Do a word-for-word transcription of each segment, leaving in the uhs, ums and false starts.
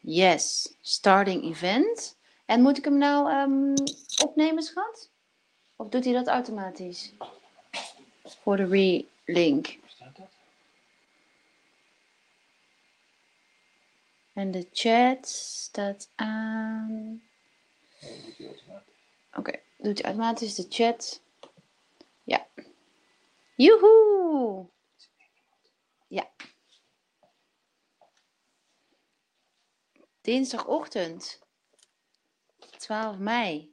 Yes, starting event. En moet ik hem nou um, opnemen, schat? Of doet hij dat automatisch? Voor de re-link. En de chat staat aan. Oké, okay. Doet hij automatisch de chat? Ja. Joehoe! Ja. Dinsdagochtend, twaalf mei.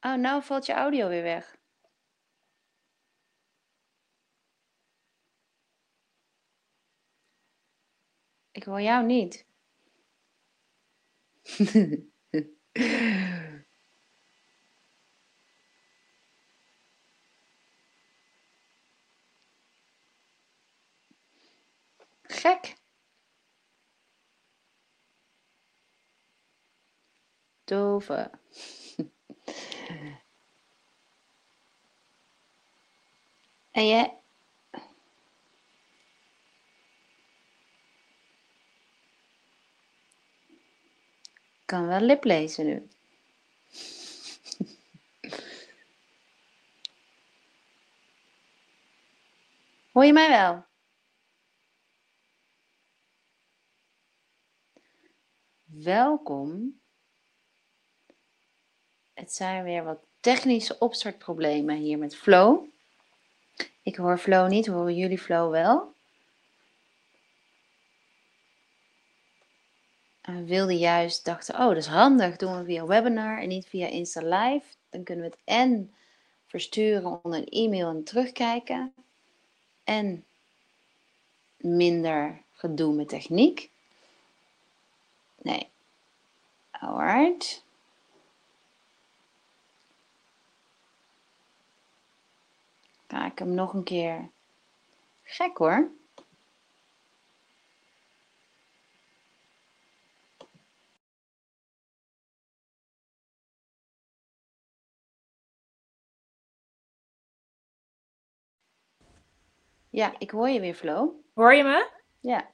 Oh, nou valt je audio weer weg. Ik hoor jou niet. Gek. Dove. En jij? Ik kan wel lip lezen nu. Hoor je mij wel? Welkom. Het zijn weer wat technische opstartproblemen hier met Flo. Ik hoor Flo niet, horen jullie Flo wel? En we wilden juist, dachten, oh dat is handig, doen we via webinar en niet via Insta Live. Dan kunnen we het en versturen onder een e-mail en terugkijken. En minder gedoe met techniek. Nee. Alright. Ga ik hem nog een keer. Gek hoor. Ja, ik hoor je weer, Flo. Hoor je me? Ja.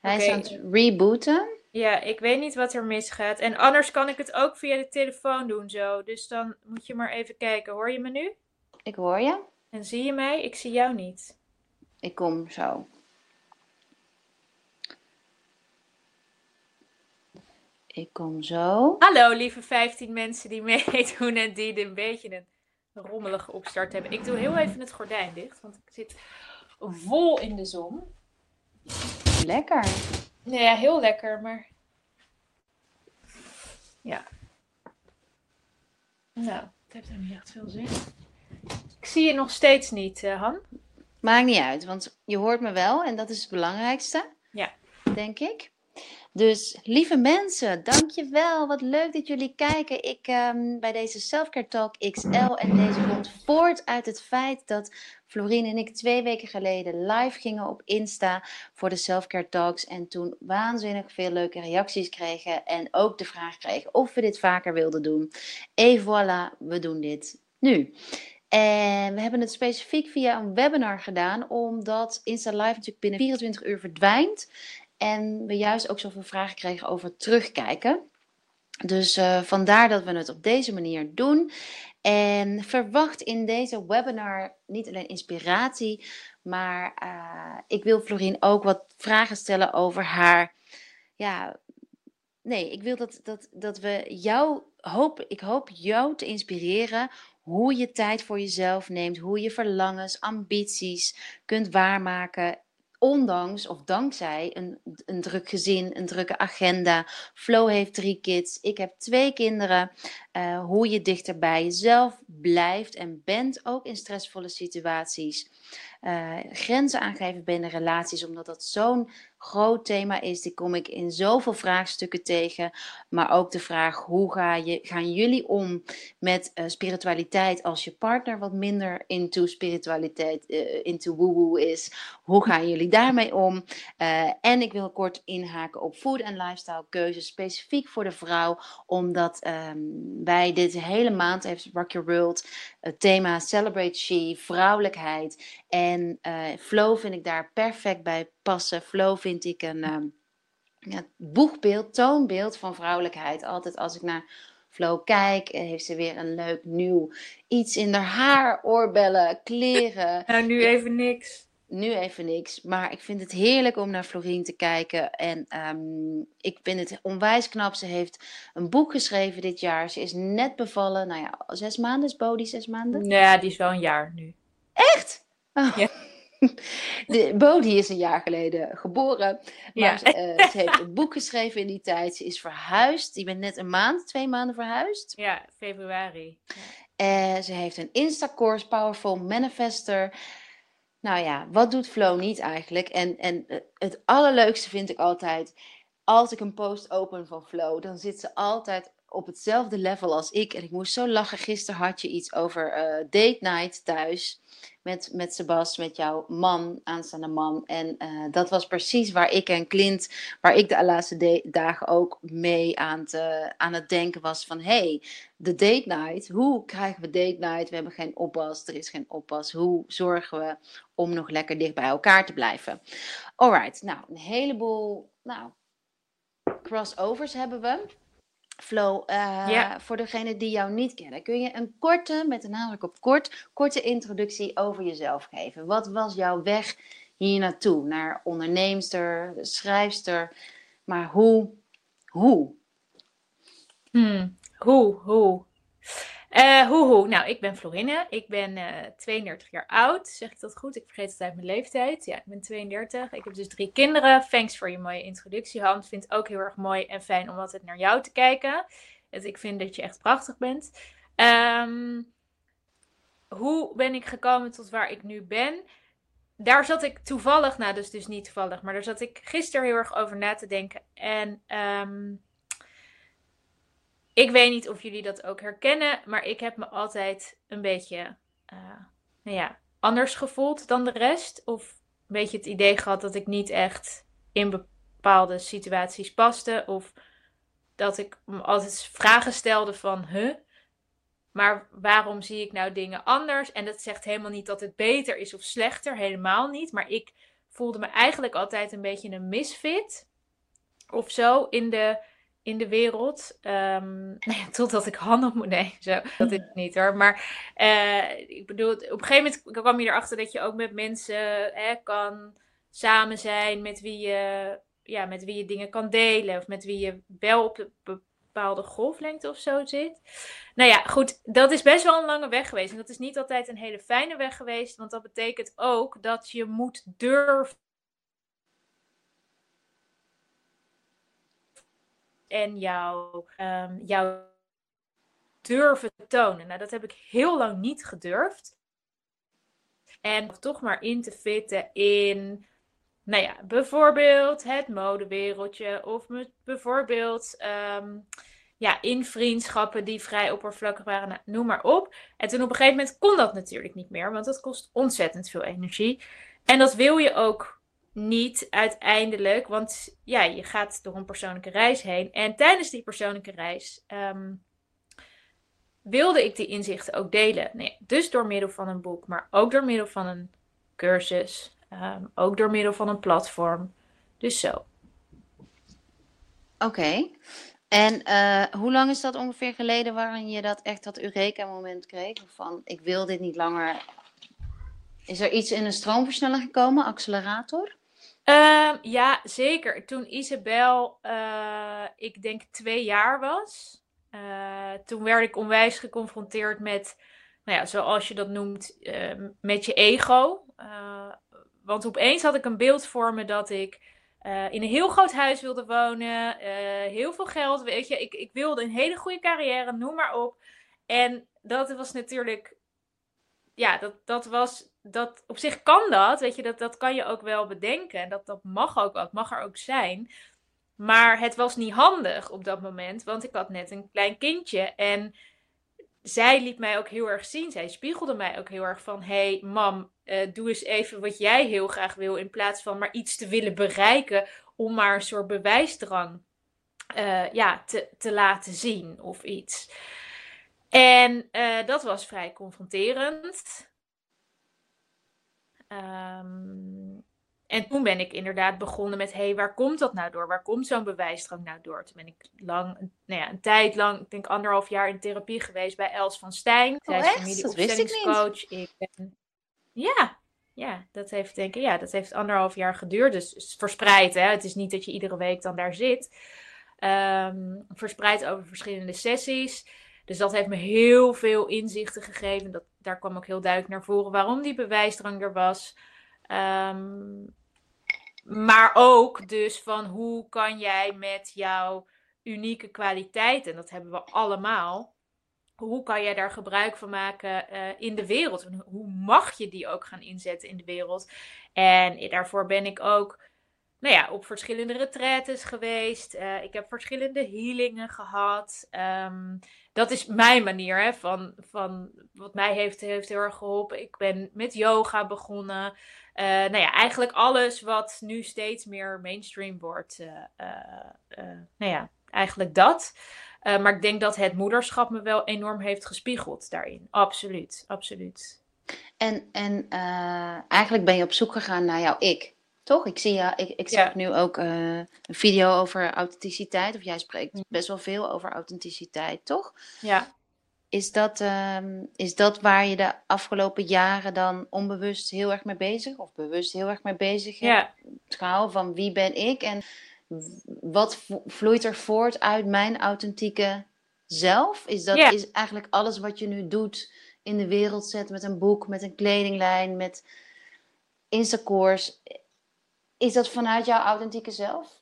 Hij okay. is aan het rebooten. Ja, ik weet niet wat er misgaat. En anders kan ik het ook via de telefoon doen zo. Dus dan moet je maar even kijken. Hoor je me nu? Ik hoor je. En zie je mij? Ik zie jou niet. Ik kom zo. Ik kom zo. Hallo, lieve vijftien mensen die meedoen en die een beetje een rommelige opstart hebben. Ik doe heel even het gordijn dicht, want ik zit vol in de zon. Lekker. Nou ja, heel lekker, maar... Ja. Nou, het heeft nou niet echt veel zin. Ik zie je nog steeds niet, uh, Han. Maakt niet uit, want je hoort me wel en dat is het belangrijkste. Ja. Denk ik. Dus, lieve mensen, dankjewel. Wat leuk dat jullie kijken. Ik um, bij deze Selfcare Talk X L en deze komt voort uit het feit dat... Florine en ik twee weken geleden live gingen op Insta voor de Selfcare Talks. En toen waanzinnig veel leuke reacties kregen. En ook de vraag kregen of we dit vaker wilden doen. Et voilà, we doen dit nu. En we hebben het specifiek via een webinar gedaan. Omdat Insta Live natuurlijk binnen vierentwintig uur verdwijnt. En we juist ook zoveel vragen kregen over terugkijken. Dus uh, vandaar dat we het op deze manier doen. En verwacht in deze webinar niet alleen inspiratie, maar uh, ik wil Florine ook wat vragen stellen over haar. Ja, nee, ik wil dat, dat, dat we jou, hoop, ik hoop jou te inspireren hoe je tijd voor jezelf neemt, hoe je verlangens, ambities kunt waarmaken. Ondanks of dankzij een, een druk gezin, een drukke agenda. Flo heeft drie kids, ik heb twee kinderen. Uh, hoe je dichter bij jezelf blijft en bent, ook in stressvolle situaties. Uh, grenzen aangeven binnen relaties, omdat dat zo'n groot thema is. Die kom ik in zoveel vraagstukken tegen. Maar ook de vraag, hoe ga je, gaan jullie om met uh, spiritualiteit als je partner wat minder into spiritualiteit, uh, into woo-woo is. Hoe gaan jullie daarmee om? Uh, en ik wil kort inhaken op food en lifestyle keuzes, specifiek voor de vrouw. Omdat um, wij deze hele maand heeft Rock Your World het thema Celebrate She, vrouwelijkheid. En uh, flow vind ik daar perfect bij passen. Flow vind ik een um, ja, boegbeeld, toonbeeld van vrouwelijkheid. Altijd als ik naar Flow kijk, heeft ze weer een leuk nieuw iets in haar haar, oorbellen, kleren. Nou, nu even niks. Nu even niks, maar ik vind het heerlijk om naar Florine te kijken. En um, ik vind het onwijs knap. Ze heeft een boek geschreven dit jaar. Ze is net bevallen. Nou ja, zes maanden is Bodie, zes maanden? Nou ja, die is wel een jaar nu. Echt? Oh. Ja. De, Bodie is een jaar geleden geboren, maar ja. ze, uh, ze heeft een boek geschreven in die tijd. Ze is verhuisd. Ik ben net een maand, twee maanden verhuisd. Ja, februari. Uh, ze heeft een Insta-course, Powerful Manifestor. Nou ja, wat doet Flow niet eigenlijk? En, en uh, het allerleukste vind ik altijd, als ik een post open van Flow, dan zit ze altijd op hetzelfde level als ik. En ik moest zo lachen. Gisteren had je iets over uh, date night thuis. Met, met Sebas, met jouw man, aanstaande man. En uh, dat was precies waar ik en Clint, waar ik de laatste de- dagen ook mee aan, te, aan het denken was van, hé, hey, de date night, hoe krijgen we date night? We hebben geen oppas, er is geen oppas. Hoe zorgen we om nog lekker dicht bij elkaar te blijven? Alright, nou, een heleboel nou, crossovers hebben we. Flow, uh, ja. Voor degene die jou niet kennen, kun je een korte, met een nadruk op kort, korte introductie over jezelf geven? Wat was jouw weg hier naartoe? Naar onderneemster, schrijfster, maar hoe? Hoe? Hmm. Hoe, hoe? Uh, hoe, hoe? Nou, ik ben Florine, ik ben uh, tweeëndertig jaar oud, zeg ik dat goed? Ik vergeet het uit mijn leeftijd. Ja, ik ben tweeëndertig, ik heb dus drie kinderen. Thanks voor je mooie introductie, Han. Ik vind het ook heel erg mooi en fijn om altijd naar jou te kijken. Dus ik vind dat je echt prachtig bent. Um, hoe ben ik gekomen tot waar ik nu ben? Daar zat ik toevallig, nou dus, dus niet toevallig, maar daar zat ik gisteren heel erg over na te denken. En Um, ik weet niet of jullie dat ook herkennen, maar ik heb me altijd een beetje uh, nou ja, anders gevoeld dan de rest. Of een beetje het idee gehad dat ik niet echt in bepaalde situaties paste. Of dat ik me altijd vragen stelde van, huh? Maar waarom zie ik nou dingen anders? En dat zegt helemaal niet dat het beter is of slechter, helemaal niet. Maar ik voelde me eigenlijk altijd een beetje een misfit of zo in de... in de wereld. Um, nee, totdat ik handen moet... Nee, zo, dat is het niet hoor. Maar uh, ik bedoel, op een gegeven moment kwam je erachter dat je ook met mensen eh, kan samen zijn. Met wie, je, ja, met wie je dingen kan delen. Of met wie je wel op een bepaalde golflengte of zo zit. Nou ja, goed. Dat is best wel een lange weg geweest. En dat is niet altijd een hele fijne weg geweest. Want dat betekent ook dat je moet durven. En jou, um, jou durven tonen. Nou, dat heb ik heel lang niet gedurfd. En toch maar in te fitten in, nou ja, bijvoorbeeld het modewereldje. Of met, bijvoorbeeld um, ja, in vriendschappen die vrij oppervlakkig waren. Nou, noem maar op. En toen op een gegeven moment kon dat natuurlijk niet meer. Want dat kost ontzettend veel energie. En dat wil je ook niet uiteindelijk, want ja, je gaat door een persoonlijke reis heen. En tijdens die persoonlijke reis um, wilde ik die inzichten ook delen. Nee, dus door middel van een boek, maar ook door middel van een cursus. Um, ook door middel van een platform. Dus zo. Oké. Okay. En uh, hoe lang is dat ongeveer geleden waarin je dat echt dat Eureka-moment kreeg? Van, ik wil dit niet langer. Is er iets in een stroomversneller gekomen? Accelerator? Uh, ja, zeker. Toen Isabel, uh, ik denk twee jaar was, uh, toen werd ik onwijs geconfronteerd met, nou ja, zoals je dat noemt, uh, met je ego. Uh, want opeens had ik een beeld voor me dat ik uh, in een heel groot huis wilde wonen, uh, heel veel geld, weet je, ik, ik wilde een hele goede carrière, noem maar op. En dat was natuurlijk, ja, dat, dat was, dat op zich kan dat, weet je, dat, dat kan je ook wel bedenken. En dat, dat mag ook wel, het mag er ook zijn. Maar het was niet handig op dat moment, want ik had net een klein kindje. En zij liet mij ook heel erg zien, zij spiegelde mij ook heel erg van, hé, hey, mam, uh, doe eens even wat jij heel graag wil, in plaats van maar iets te willen bereiken, om maar een soort bewijsdrang uh, ja, te, te laten zien of iets. En uh, dat was vrij confronterend. Um, en toen ben ik inderdaad begonnen met... hé, hey, waar komt dat nou door? Waar komt zo'n bewijsdrang nou door? Toen ben ik lang, nou ja, een tijd lang... ik denk anderhalf jaar in therapie geweest bij Els van Stijn. Oh, zij is familieopstellingscoach. Ik ben... Ja, ja, dat heeft denk ik... ja, dat heeft anderhalf jaar geduurd. Dus het is verspreid, hè. Het is niet dat je iedere week dan daar zit. Um, verspreid over verschillende sessies... Dus dat heeft me heel veel inzichten gegeven. Dat, daar kwam ook heel duidelijk naar voren waarom die bewijsdrang er was. Um, maar ook dus van hoe kan jij met jouw unieke kwaliteiten, en dat hebben we allemaal, hoe kan jij daar gebruik van maken uh, in de wereld? En hoe mag je die ook gaan inzetten in de wereld? En daarvoor ben ik ook... Nou ja, op verschillende retraites geweest. Uh, ik heb verschillende healingen gehad. Um, dat is mijn manier, hè, van, van wat mij heeft, heeft heel erg geholpen. Ik ben met yoga begonnen. Uh, nou ja, eigenlijk alles wat nu steeds meer mainstream wordt. Uh, uh, uh, nou ja, eigenlijk dat. Uh, maar ik denk dat het moederschap me wel enorm heeft gespiegeld daarin. Absoluut, absoluut. En, en uh, eigenlijk ben je op zoek gegaan naar jouw ik. Toch? Ik zie ja, ik, ik zag ja. nu ook uh, een video over authenticiteit. Of jij spreekt best wel veel over authenticiteit, toch? Ja. Is dat, um, is dat waar je de afgelopen jaren dan onbewust heel erg mee bezig... of bewust heel erg mee bezig ja. hebt gehouden? Van wie ben ik en wat vloeit er voort uit mijn authentieke zelf? Is dat ja. is eigenlijk alles wat je nu doet in de wereld zet... met een boek, met een kledinglijn, met Instacours... Is dat vanuit jouw authentieke zelf?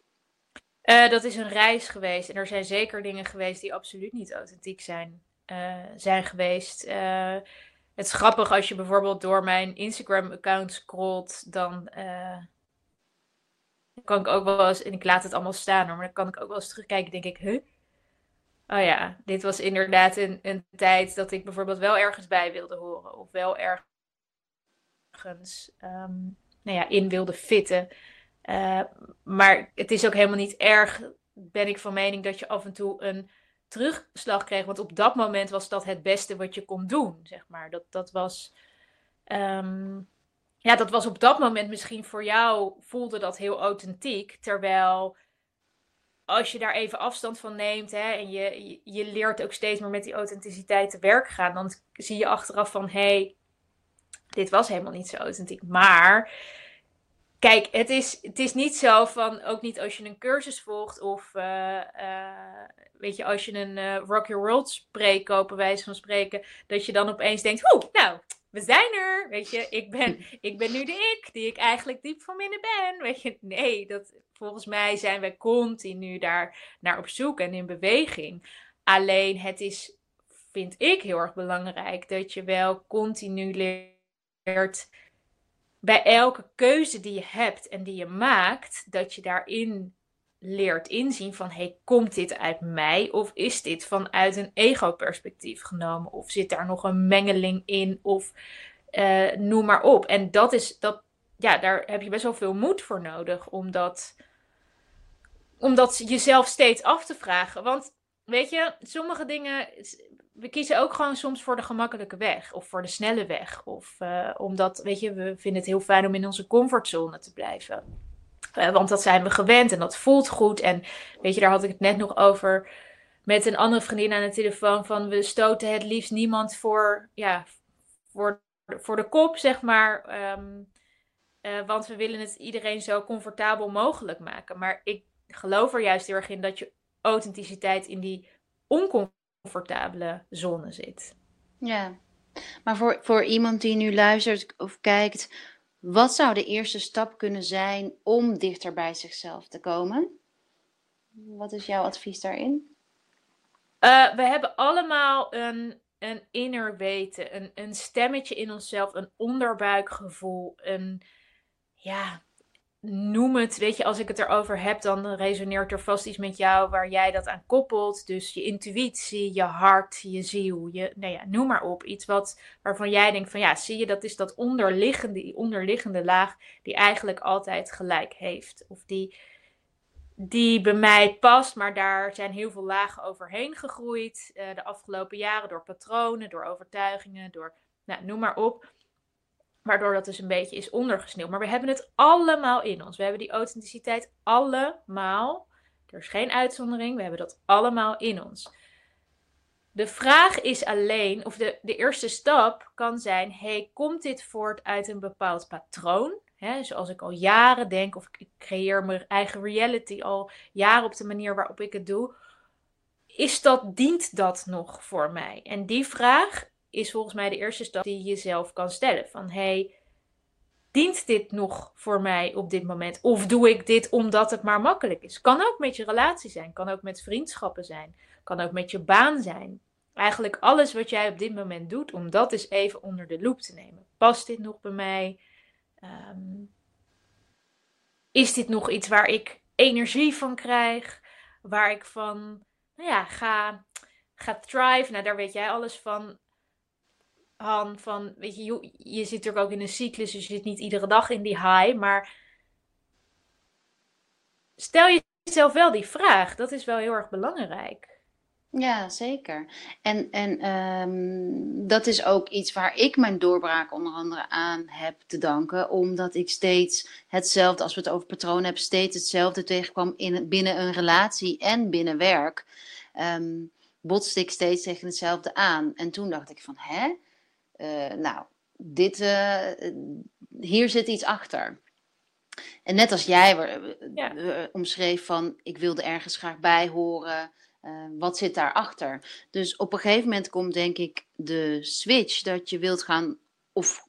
Uh, dat is een reis geweest. En er zijn zeker dingen geweest die absoluut niet authentiek zijn, uh, zijn geweest. Uh, het is grappig als je bijvoorbeeld door mijn Instagram-account scrolt. Dan uh, kan ik ook wel eens... En ik laat het allemaal staan hoor. Maar dan kan ik ook wel eens terugkijken. Denk ik, huh? Oh ja, dit was inderdaad een, een tijd dat ik bijvoorbeeld wel ergens bij wilde horen. Of wel ergens... Um, Nou ja, in wilde fitten. Uh, maar het is ook helemaal niet erg, ben ik van mening, dat je af en toe een terugslag kreeg. Want op dat moment was dat het beste wat je kon doen, zeg maar. Dat, dat was... Um, ja, dat was op dat moment misschien voor jou, voelde dat heel authentiek. Terwijl, als je daar even afstand van neemt, hè, en je, je, je leert ook steeds meer met die authenticiteit te werk gaan. Dan zie je achteraf van, hé... Hey, dit was helemaal niet zo authentiek. Maar kijk, het is, het is niet zo van... Ook niet als je een cursus volgt. Of uh, uh, weet je, als je een uh, Rock Your World spray koopt, bij wijze van spreken. Dat je dan opeens denkt, oeh, nou, we zijn er. Weet je, ik ben, ik ben nu de ik. Die ik eigenlijk diep van binnen ben. Weet je, nee. Dat, volgens mij zijn wij continu daar naar op zoek en in beweging. Alleen het is, vind ik heel erg belangrijk. Dat je wel continu leert. Bij elke keuze die je hebt en die je maakt, dat je daarin leert inzien van, hey, komt dit uit mij of is dit vanuit een ego-perspectief genomen? Of zit daar nog een mengeling in of uh, noem maar op. En dat is, dat, ja, daar heb je best wel veel moed voor nodig om dat, om dat jezelf steeds af te vragen. Want weet je, sommige dingen... We kiezen ook gewoon soms voor de gemakkelijke weg. Of voor de snelle weg. Of uh, omdat, weet je, we vinden het heel fijn om in onze comfortzone te blijven. Uh, want dat zijn we gewend en dat voelt goed. En weet je, daar had ik het net nog over met een andere vriendin aan de telefoon. Van we stoten het liefst niemand voor, ja, voor, voor de kop, zeg maar. Um, uh, want we willen het iedereen zo comfortabel mogelijk maken. Maar ik geloof er juist heel erg in dat je authenticiteit in die oncomfortabele zone zit. Ja, maar voor, voor iemand die nu luistert of kijkt, wat zou de eerste stap kunnen zijn om dichter bij zichzelf te komen? Wat is jouw advies daarin? Uh, we hebben allemaal een, een inner weten, een, een stemmetje in onszelf, een onderbuikgevoel, een, ja, noem het, weet je, als ik het erover heb, dan resoneert er vast iets met jou waar jij dat aan koppelt. Dus je intuïtie, je hart, je ziel, je, nou ja, noem maar op. Iets wat, waarvan jij denkt van, ja, zie je, dat is dat onderliggende, die onderliggende laag die eigenlijk altijd gelijk heeft. Of die, die bij mij past, maar daar zijn heel veel lagen overheen gegroeid uh, de afgelopen jaren door patronen, door overtuigingen, door nou, noem maar op. Waardoor dat dus een beetje is ondergesneeuwd. Maar we hebben het allemaal in ons. We hebben die authenticiteit allemaal. Er is geen uitzondering. We hebben dat allemaal in ons. De vraag is alleen, of de, de eerste stap kan zijn, hey, komt dit voort uit een bepaald patroon? He, zoals ik al jaren denk, of ik creëer mijn eigen reality al jaren op de manier waarop ik het doe. Is dat, dient dat nog voor mij? En die vraag is volgens mij de eerste stap die je jezelf kan stellen. Van, hey, dient dit nog voor mij op dit moment? Of doe ik dit omdat het maar makkelijk is? Kan ook met je relatie zijn. Kan ook met vriendschappen zijn. Kan ook met je baan zijn. Eigenlijk alles wat jij op dit moment doet, om dat eens even onder de loep te nemen. Past dit nog bij mij? Um, is dit nog iets waar ik energie van krijg? Waar ik van, nou ja, ga, ga thrive. Nou, daar weet jij alles van. Han, van, weet je, je, je zit natuurlijk ook in een cyclus, dus je zit niet iedere dag in die high, maar stel jezelf wel die vraag, dat is wel heel erg belangrijk. Ja, zeker. En, en um, dat is ook iets waar ik mijn doorbraak onder andere aan heb te danken, omdat ik steeds hetzelfde, als we het over patronen hebben, steeds hetzelfde tegenkwam in, binnen een relatie en binnen werk, um, botste ik steeds tegen hetzelfde aan. En toen dacht ik van, hè? Uh, nou, dit, uh, hier zit iets achter. En net als jij omschreef ja. van, ik wilde ergens graag bij horen, uh, wat zit daarachter? Dus op een gegeven moment komt denk ik de switch dat je wilt gaan, of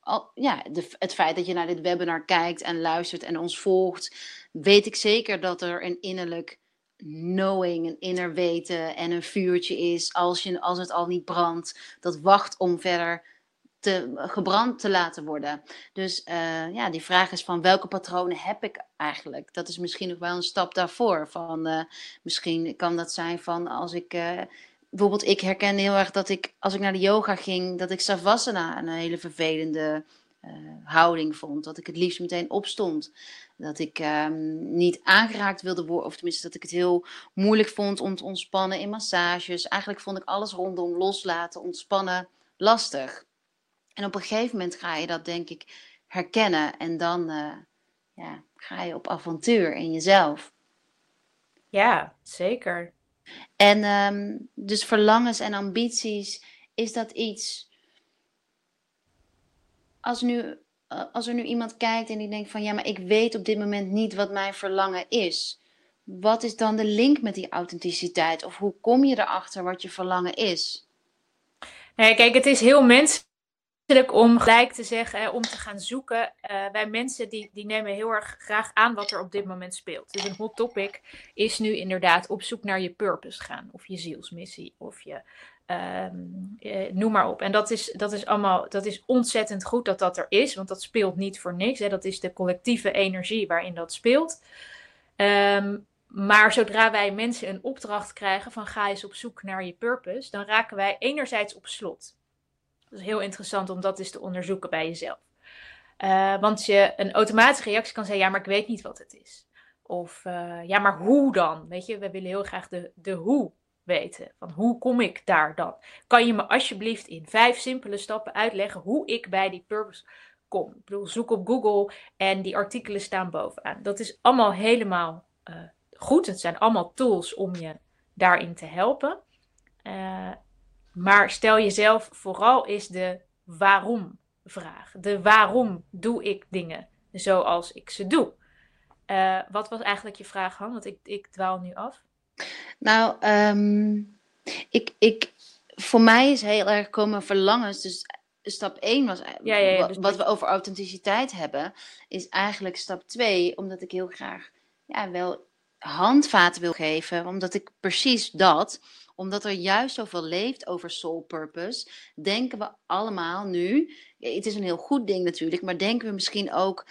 al, ja, de, het feit dat je naar dit webinar kijkt en luistert en ons volgt, weet ik zeker dat er een innerlijk knowing, een inner weten en een vuurtje is, als, je, als het al niet brandt, dat wacht om verder te, gebrand te laten worden. Dus uh, ja, die vraag is van, welke patronen heb ik eigenlijk? Dat is misschien nog wel een stap daarvoor. Van, uh, misschien kan dat zijn van, als ik, uh, bijvoorbeeld ik herken heel erg dat ik, als ik naar de yoga ging, dat ik savasana een hele vervelende Uh, houding vond, dat ik het liefst meteen opstond, dat ik uh, niet aangeraakt wilde worden, of tenminste dat ik het heel moeilijk vond om te ontspannen in massages. Eigenlijk vond ik alles rondom loslaten, ontspannen, lastig. En op een gegeven moment ga je dat denk ik herkennen en dan uh, ja, ga je op avontuur in jezelf. Ja, zeker. En um, dus verlangens en ambities, is dat iets? Als, nu, als er nu iemand kijkt en die denkt van, ja, maar ik weet op dit moment niet wat mijn verlangen is. Wat is dan de link met die authenticiteit? Of hoe kom je erachter wat je verlangen is? Nee, kijk, het is heel menselijk om gelijk te zeggen, om te gaan zoeken. Uh, wij mensen die, die nemen heel erg graag aan wat er op dit moment speelt. Dus een hot topic is nu inderdaad op zoek naar je purpose gaan. Of je zielsmissie, of je... Um, eh, noem maar op. En dat is, dat is allemaal, dat is ontzettend goed dat dat er is, want dat speelt niet voor niks. Hè. Dat is de collectieve energie waarin dat speelt. Um, maar zodra wij mensen een opdracht krijgen van, ga eens op zoek naar je purpose, dan raken wij enerzijds op slot. Dat is heel interessant om dat eens te onderzoeken bij jezelf. Uh, want je een automatische reactie kan zijn, ja, maar ik weet niet wat het is. Of uh, ja, maar hoe dan? Weet je, we willen heel graag de, de hoe weten. Van, hoe kom ik daar dan? Kan je me alsjeblieft in vijf simpele stappen uitleggen hoe ik bij die purpose kom? Ik bedoel, zoek op Google en die artikelen staan bovenaan. Dat is allemaal helemaal uh, goed. Het zijn allemaal tools om je daarin te helpen. Uh, maar stel jezelf vooral eens de waarom vraag. De waarom doe ik dingen zoals ik ze doe? Uh, wat was eigenlijk je vraag, Han? Want ik, ik dwaal nu af. Nou, um, ik, ik, voor mij is heel erg komen verlangens, dus stap één was, ja, ja, ja, dus wat we over authenticiteit hebben, is eigenlijk stap twee, omdat ik heel graag ja, wel handvaten wil geven, omdat ik precies dat, omdat er juist zoveel leeft over soul purpose, denken we allemaal nu, het is een heel goed ding natuurlijk, maar denken we misschien ook...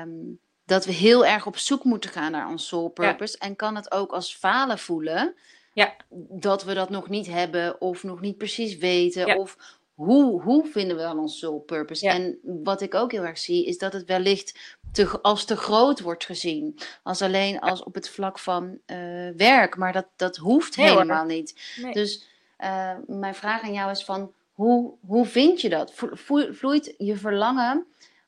Um, dat we heel erg op zoek moeten gaan naar ons soul purpose. Ja. En kan het ook als falen voelen. Ja. Dat we dat nog niet hebben. Of nog niet precies weten. Ja. Of hoe, hoe vinden we dan ons soul purpose. Ja. En wat ik ook heel erg zie. Is dat het wellicht te, als te groot wordt gezien. Als alleen als op het vlak van uh, werk. Maar dat, dat hoeft nee, helemaal hoor. niet. Nee. Dus uh, mijn vraag aan jou is van, hoe, hoe vind je dat? Vloeit je verlangen,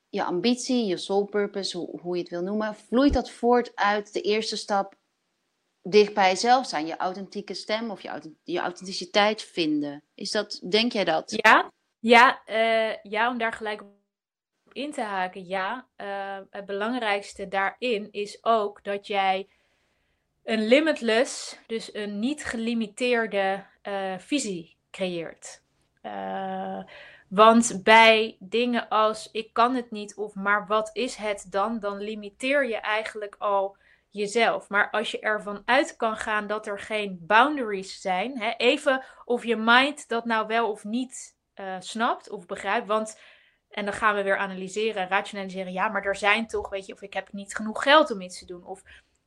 je ambitie, je soul purpose, hoe, hoe je het wil noemen, vloeit dat voort uit de eerste stap dicht bij jezelf zijn, je authentieke stem of je, authent- je authenticiteit vinden? Is dat, denk jij dat? Ja, ja, uh, ja, om daar gelijk op in te haken, ja. Uh, het belangrijkste daarin is ook dat jij een limitless, dus een niet gelimiteerde uh, visie creëert. Uh, want bij dingen als ik kan het niet of maar wat is het dan, dan limiteer je eigenlijk al jezelf. Maar als je ervan uit kan gaan dat er geen boundaries zijn, hè, even of je mind dat nou wel of niet uh, snapt of begrijpt, want, en dan gaan we weer analyseren, rationaliseren, ja, maar er zijn toch, weet je, of ik heb niet genoeg geld om iets te doen, of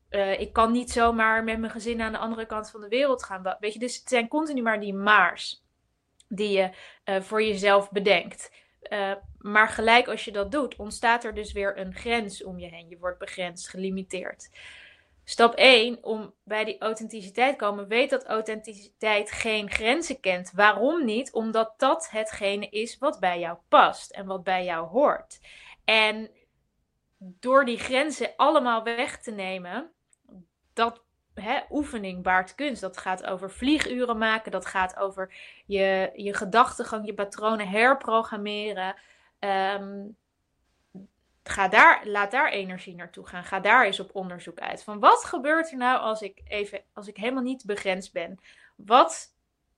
uh, ik kan niet zomaar met mijn gezin aan de andere kant van de wereld gaan, weet je, dus het zijn continu maar die maars die je uh, voor jezelf bedenkt. Uh, maar gelijk als je dat doet, ontstaat er dus weer een grens om je heen. Je wordt begrensd, gelimiteerd. Stap één, om bij die authenticiteit te komen, weet dat authenticiteit geen grenzen kent. Waarom niet? Omdat dat hetgene is wat bij jou past en wat bij jou hoort. En door die grenzen allemaal weg te nemen, dat He, oefening baart kunst. Dat gaat over vlieguren maken. Dat gaat over je, je gedachtegang, je patronen herprogrammeren. Um, ga daar, laat daar energie naartoe gaan. Ga daar eens op onderzoek uit. Van wat gebeurt er nou als ik, even, als ik helemaal niet begrensd ben? Wat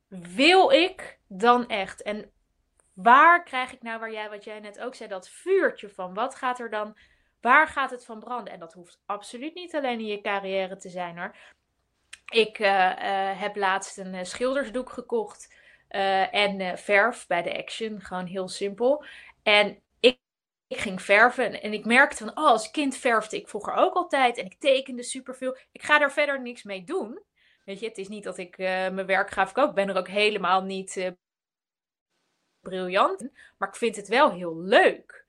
wil ik dan echt? En waar krijg ik nou, waar jij, wat jij net ook zei, dat vuurtje van? Wat gaat er dan... Waar gaat het van branden? En dat hoeft absoluut niet alleen in je carrière te zijn hoor. Ik uh, uh, heb laatst een uh, schildersdoek gekocht. Uh, en uh, verf bij de Action. Gewoon heel simpel. En ik, ik ging verven. En, en ik merkte van, oh, als kind verfde ik vroeger ook altijd. En ik tekende superveel. Ik ga daar verder niks mee doen. Weet je, het is niet dat ik uh, mijn werk ga verkopen. Ik ben er ook helemaal niet uh, briljant. Maar ik vind het wel heel leuk.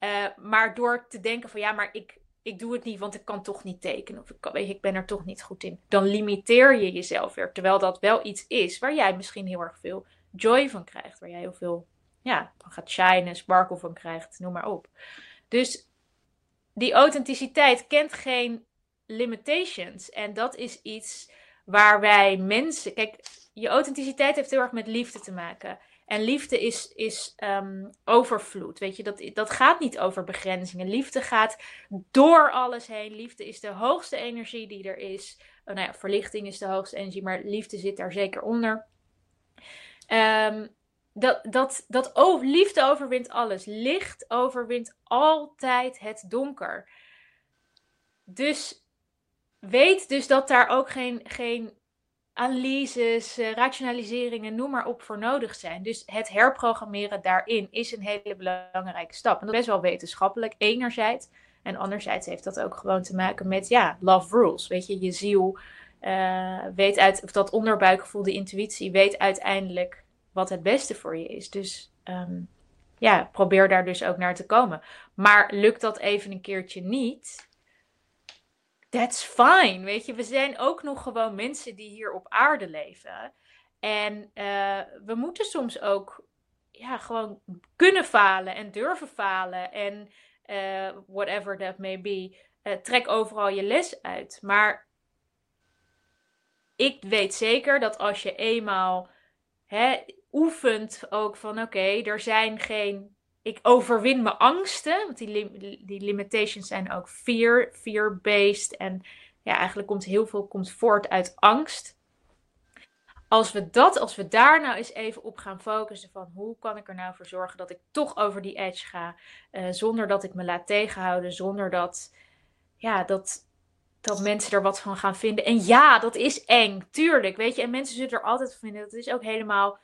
Uh, maar door te denken van ja, maar ik, ik doe het niet, want ik kan toch niet tekenen. Of ik, kan, weet je, ik ben er toch niet goed in. Dan limiteer je jezelf weer. Terwijl dat wel iets is waar jij misschien heel erg veel joy van krijgt. Waar jij heel veel ja, van gaat shinen, sparkle van krijgt, noem maar op. Dus die authenticiteit kent geen limitations. En dat is iets waar wij mensen... Kijk, je authenticiteit heeft heel erg met liefde te maken. En liefde is, is um, overvloed, weet je, dat, dat gaat niet over begrenzingen. Liefde gaat door alles heen. Liefde is de hoogste energie die er is. Oh, nou ja, verlichting is de hoogste energie, maar liefde zit daar zeker onder. Um, dat dat, dat oh, liefde overwint alles. Licht overwint altijd het donker. Dus weet dus dat daar ook geen... geen analyses, rationaliseringen, noem maar op voor nodig zijn. Dus het herprogrammeren daarin is een hele belangrijke stap. En dat is best wel wetenschappelijk, enerzijds. En anderzijds heeft dat ook gewoon te maken met, ja, love rules. Weet je, je ziel uh, weet uit, of dat onderbuikgevoel, de intuïtie, weet uiteindelijk wat het beste voor je is. Dus um, ja, probeer daar dus ook naar te komen. Maar lukt dat even een keertje niet... That's fine, weet je. We zijn ook nog gewoon mensen die hier op aarde leven. En uh, we moeten soms ook ja, gewoon kunnen falen en durven falen. En uh, whatever that may be. Uh, trek overal je les uit. Maar ik weet zeker dat als je eenmaal hè, oefent ook van oké, okay, er zijn geen... Ik overwin mijn angsten, want die, lim- die limitations zijn ook fear, fear-based. En ja, eigenlijk komt heel veel komt voort uit angst. Als we dat, als we daar nou eens even op gaan focussen van hoe kan ik er nou voor zorgen dat ik toch over die edge ga. Uh, zonder dat ik me laat tegenhouden, zonder dat, ja, dat, dat mensen er wat van gaan vinden. En ja, dat is eng, tuurlijk, weet je. En mensen zullen er altijd van vinden, dat is ook helemaal...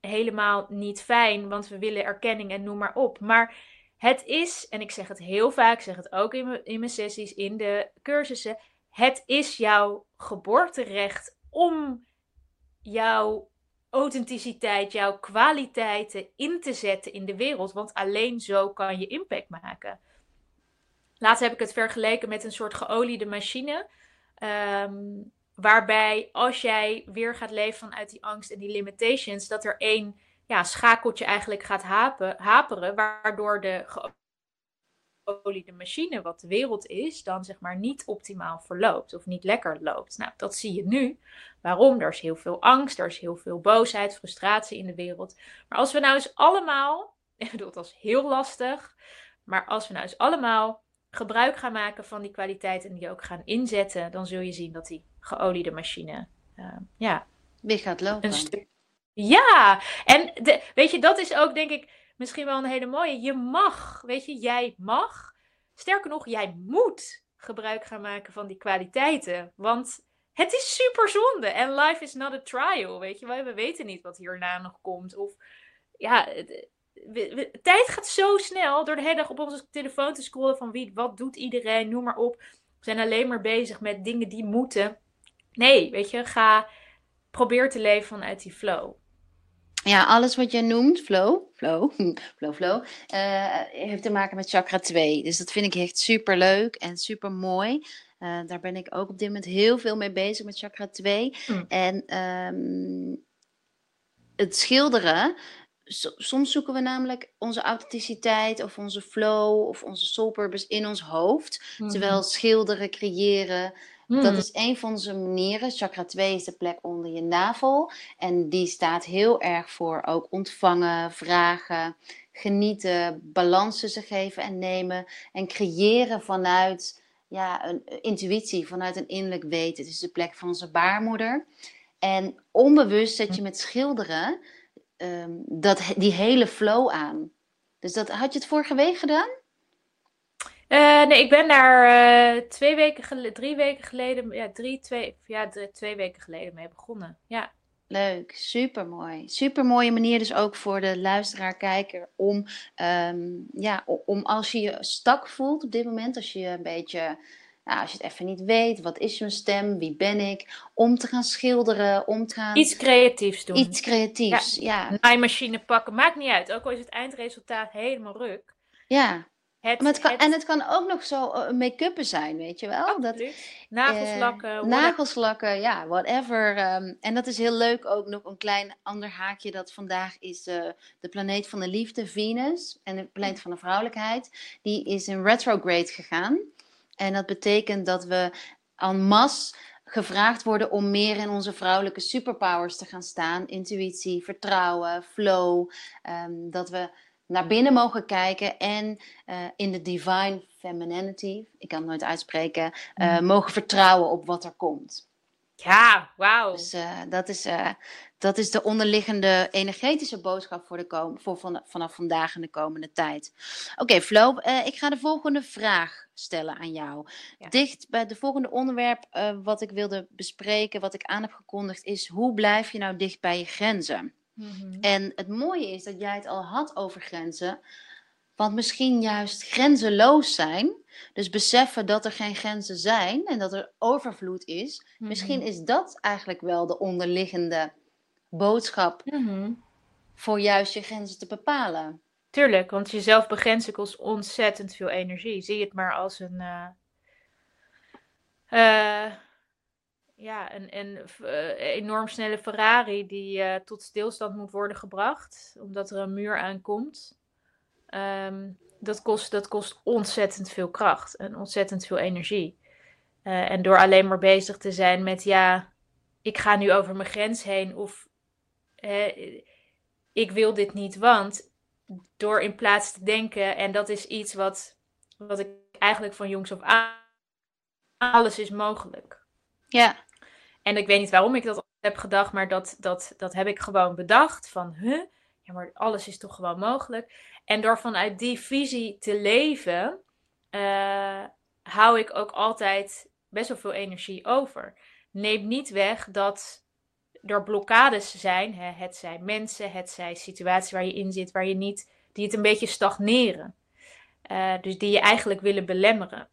helemaal niet fijn, want we willen erkenning en noem maar op. Maar het is, en ik zeg het heel vaak, ik zeg het ook in mijn, in mijn sessies, in de cursussen, het is jouw geboorterecht om jouw authenticiteit, jouw kwaliteiten in te zetten in de wereld, want alleen zo kan je impact maken. Laatst heb ik het vergeleken met een soort geoliede machine. Um, waarbij als jij weer gaat leven vanuit die angst en die limitations, dat er één ja, schakeltje eigenlijk gaat hapen, haperen. Waardoor de geoliede machine, wat de wereld is, dan zeg maar niet optimaal verloopt. Of niet lekker loopt. Nou, dat zie je nu. Waarom? Er is heel veel angst. Er is heel veel boosheid, frustratie in de wereld. Maar als we nou eens allemaal... Ik bedoel, dat is heel lastig. Maar als we nou eens allemaal gebruik gaan maken van die kwaliteit en die ook gaan inzetten, dan zul je zien dat die geoliede machine uh, ja, weer gaat lopen. Een stuk... Ja, en de, weet je, dat is ook denk ik misschien wel een hele mooie. Je mag, weet je, jij mag. Sterker nog, jij moet gebruik gaan maken van die kwaliteiten. Want het is super zonde. En life is not a trial, weet je. We weten niet wat hierna nog komt. Of ja... Het, We, we, tijd gaat zo snel door de hele dag op onze telefoon te scrollen van wie, wat doet iedereen, noem maar op. We zijn alleen maar bezig met dingen die moeten. Nee, weet je, ga probeer te leven vanuit die flow. Ja, alles wat je noemt, flow, flow, flow, flow, uh, heeft te maken met chakra twee. Dus dat vind ik echt super leuk en super mooi. Uh, daar ben ik ook op dit moment heel veel mee bezig met chakra twee. Mm. En um, het schilderen... Soms zoeken we namelijk onze authenticiteit of onze flow of onze soul purpose in ons hoofd. Mm. Terwijl schilderen, creëren, mm. dat is een van onze manieren. Chakra twee is de plek onder je navel. En die staat heel erg voor ook ontvangen, vragen, genieten, balans tussen geven en nemen. En creëren vanuit ja, een intuïtie, vanuit een innerlijk weten. Het is de plek van onze baarmoeder. En onbewust zet je met schilderen... Um, dat, die hele flow aan. Dus dat, had je het vorige week gedaan? Uh, nee, ik ben daar uh, twee weken gel- drie weken geleden, ja, drie, twee, ja, drie, twee weken geleden mee begonnen. Ja. Leuk, supermooi. Supermooie manier dus ook voor de luisteraar, kijker, om, um, ja, om als je je stak voelt op dit moment, als je een beetje... Nou, als je het even niet weet, wat is mijn stem, wie ben ik, om te gaan schilderen, om te gaan... Iets creatiefs doen. Iets creatiefs, ja. ja. Naaimachine pakken, maakt niet uit, ook al is het eindresultaat helemaal ruk. Ja, het, maar het kan, het... en het kan ook nog zo make-uppen zijn, weet je wel. Dat, nagelslakken. Eh, nagelslakken, ja, whatever. Um, en dat is heel leuk ook, nog een klein ander haakje, dat vandaag is uh, de planeet van de liefde, Venus, en de planeet van de vrouwelijkheid, die is in retrograde gegaan. En dat betekent dat we en masse gevraagd worden om meer in onze vrouwelijke superpowers te gaan staan. Intuïtie, vertrouwen, flow. Um, dat we naar binnen mogen kijken en uh, in de divine femininity, ik kan het nooit uitspreken, uh, mm. mogen vertrouwen op wat er komt. Ja, wauw. Dus uh, dat, is, uh, dat is de onderliggende energetische boodschap voor, de kom- voor van, vanaf vandaag en de komende tijd. Oké, okay, Flo, uh, ik ga de volgende vraag stellen aan jou. Ja. Dicht bij het volgende onderwerp uh, wat ik wilde bespreken, wat ik aan heb gekondigd, is hoe blijf je nou dicht bij je grenzen? Mm-hmm. En het mooie is dat jij het al had over grenzen, want misschien juist grenzeloos zijn, dus beseffen dat er geen grenzen zijn en dat er overvloed is. Mm-hmm. Misschien is dat eigenlijk wel de onderliggende boodschap mm-hmm. voor juist je grenzen te bepalen. Tuurlijk, want jezelf begrenzen kost ontzettend veel energie. Zie het maar als een, uh, uh, ja, een, een uh, enorm snelle Ferrari die uh, tot stilstand moet worden gebracht, omdat er een muur aankomt. Um, dat kost, dat kost ontzettend veel kracht en ontzettend veel energie. Uh, en door alleen maar bezig te zijn met, ja, ik ga nu over mijn grens heen of eh, ik wil dit niet, want door in plaats te denken, en dat is iets wat, wat ik eigenlijk van jongs af aan, alles is mogelijk. Ja. En ik weet niet waarom ik dat heb gedacht, maar dat, dat, dat heb ik gewoon bedacht van, huh? Ja, maar alles is toch gewoon mogelijk. En door vanuit die visie te leven, uh, hou ik ook altijd best wel veel energie over. Neem niet weg dat er blokkades zijn, hè, het zijn mensen, het zijn situaties waar je in zit, waar je niet, die het een beetje stagneren. Uh, dus die je eigenlijk willen belemmeren.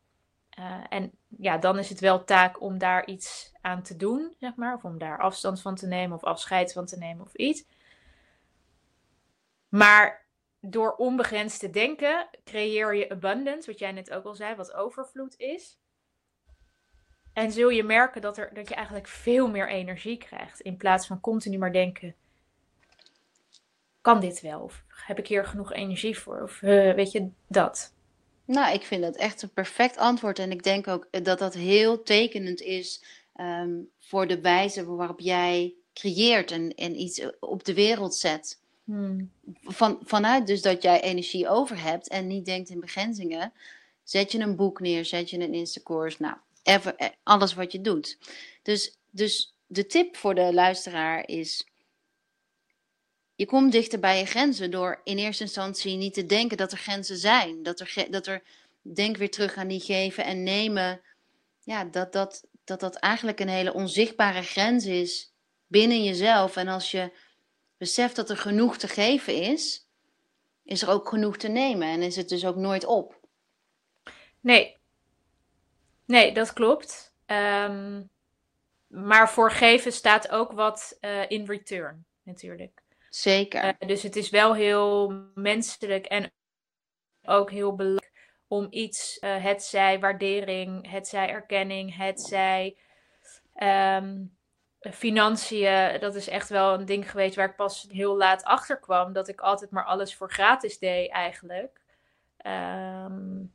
Uh, en ja, dan is het wel taak om daar iets aan te doen, zeg maar. Of om daar afstand van te nemen of afscheid van te nemen of iets. Maar door onbegrensd te denken creëer je abundance, wat jij net ook al zei, wat overvloed is. En zul je merken dat, er, dat je eigenlijk veel meer energie krijgt. In plaats van continu maar denken, kan dit wel? Of heb ik hier genoeg energie voor? Of uh, weet je, dat. Nou, ik vind dat echt een perfect antwoord. En ik denk ook dat dat heel tekenend is um, voor de wijze waarop jij creëert en, en iets op de wereld zet. Hmm. Van, vanuit dus dat jij energie over hebt en niet denkt in begrenzingen. Zet je een boek neer, zet je een Insta-course, nou, even, alles wat je doet. Dus, dus de tip voor de luisteraar is, je komt dichter bij je grenzen door in eerste instantie niet te denken dat er grenzen zijn. Dat er, dat er denk weer terug aan die geven en nemen, ja, dat, dat, dat dat eigenlijk een hele onzichtbare grens is binnen jezelf. En als je beseft dat er genoeg te geven is, is er ook genoeg te nemen en is het dus ook nooit op. Nee, nee, dat klopt. Um, maar voor geven staat ook wat uh, in return natuurlijk. Zeker. Uh, dus het is wel heel menselijk en ook heel belangrijk om iets, uh, hetzij waardering, hetzij erkenning, hetzij um, financiën. Dat is echt wel een ding geweest waar ik pas heel laat achter kwam. Dat ik altijd maar alles voor gratis deed eigenlijk. Um,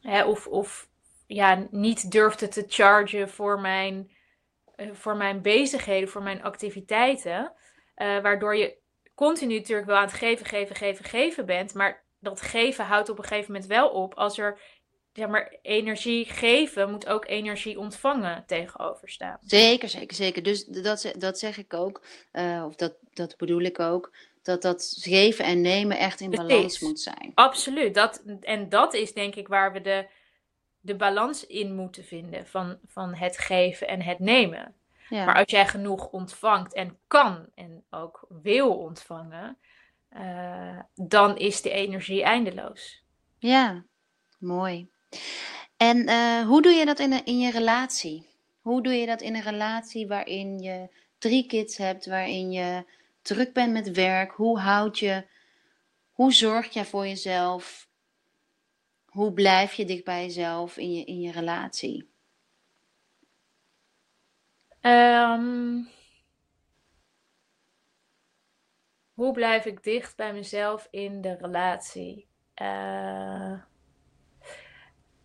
hè, of of ja, niet durfde te chargen voor mijn, voor mijn bezigheden, voor mijn activiteiten. Uh, waardoor je continu natuurlijk wel aan het geven, geven, geven, geven bent. Maar dat geven houdt op een gegeven moment wel op. Als er, zeg maar, energie geven, moet ook energie ontvangen tegenover staan. Zeker, zeker, zeker. Dus dat, dat zeg ik ook. Uh, of dat, dat bedoel ik ook. Dat dat geven en nemen echt in balans Precies. moet zijn. Absoluut. Dat, en dat is denk ik waar we de, de balans in moeten vinden. Van, van het geven en het nemen. Ja. Maar als jij genoeg ontvangt en kan en ook wil ontvangen, uh, dan is de energie eindeloos. Ja, mooi. En uh, hoe doe je dat in, een, in je relatie? Hoe doe je dat in een relatie waarin je drie kids hebt, waarin je druk bent met werk? Hoe houd je, hoe zorg jij voor jezelf? Hoe blijf je dicht bij jezelf in je, in je relatie? Um, hoe blijf ik dicht bij mezelf in de relatie? Uh,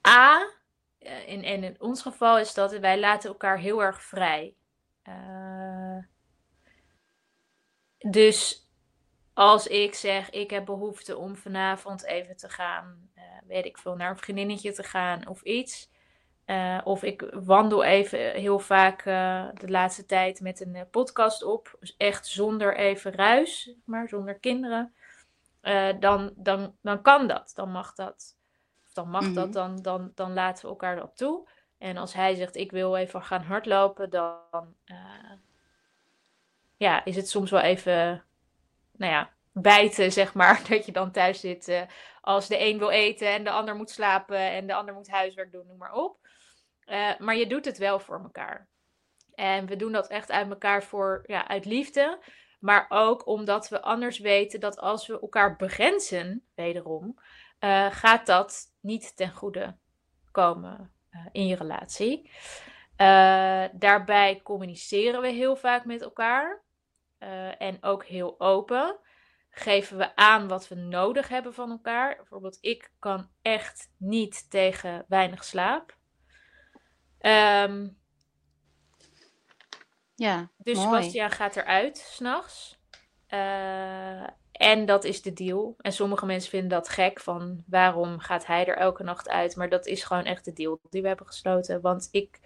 A, in, in, in ons geval is dat wij laten elkaar heel erg vrij. Uh, dus als ik zeg, ik heb behoefte om vanavond even te gaan, uh, weet ik veel, naar een vriendinnetje te gaan of iets. Uh, of ik wandel even heel vaak uh, de laatste tijd met een uh, podcast op. Dus echt zonder even ruis, maar zonder kinderen. Uh, dan, dan, dan kan dat. Dan mag dat. Of dan mag mm-hmm. dat, dan, dan, dan laten we elkaar erop toe. En als hij zegt, ik wil even gaan hardlopen, dan uh, ja, is het soms wel even, nou ja, bijten, zeg maar. Dat je dan thuis zit uh, als de een wil eten en de ander moet slapen en de ander moet huiswerk doen, noem maar op. Uh, maar je doet het wel voor elkaar. En we doen dat echt uit elkaar voor, ja, uit liefde. Maar ook omdat we anders weten dat als we elkaar begrenzen, wederom, uh, gaat dat niet ten goede komen uh, in je relatie. Uh, daarbij communiceren we heel vaak met elkaar. Uh, en ook heel open. Geven we aan wat we nodig hebben van elkaar. Bijvoorbeeld, ik kan echt niet tegen weinig slaap. Um, ja, dus mooi. Bastiaan gaat eruit 's nachts. Uh, en dat is de deal. En sommige mensen vinden dat gek. Van waarom gaat hij er elke nacht uit? Maar dat is gewoon echt de deal die we hebben gesloten. Want ik,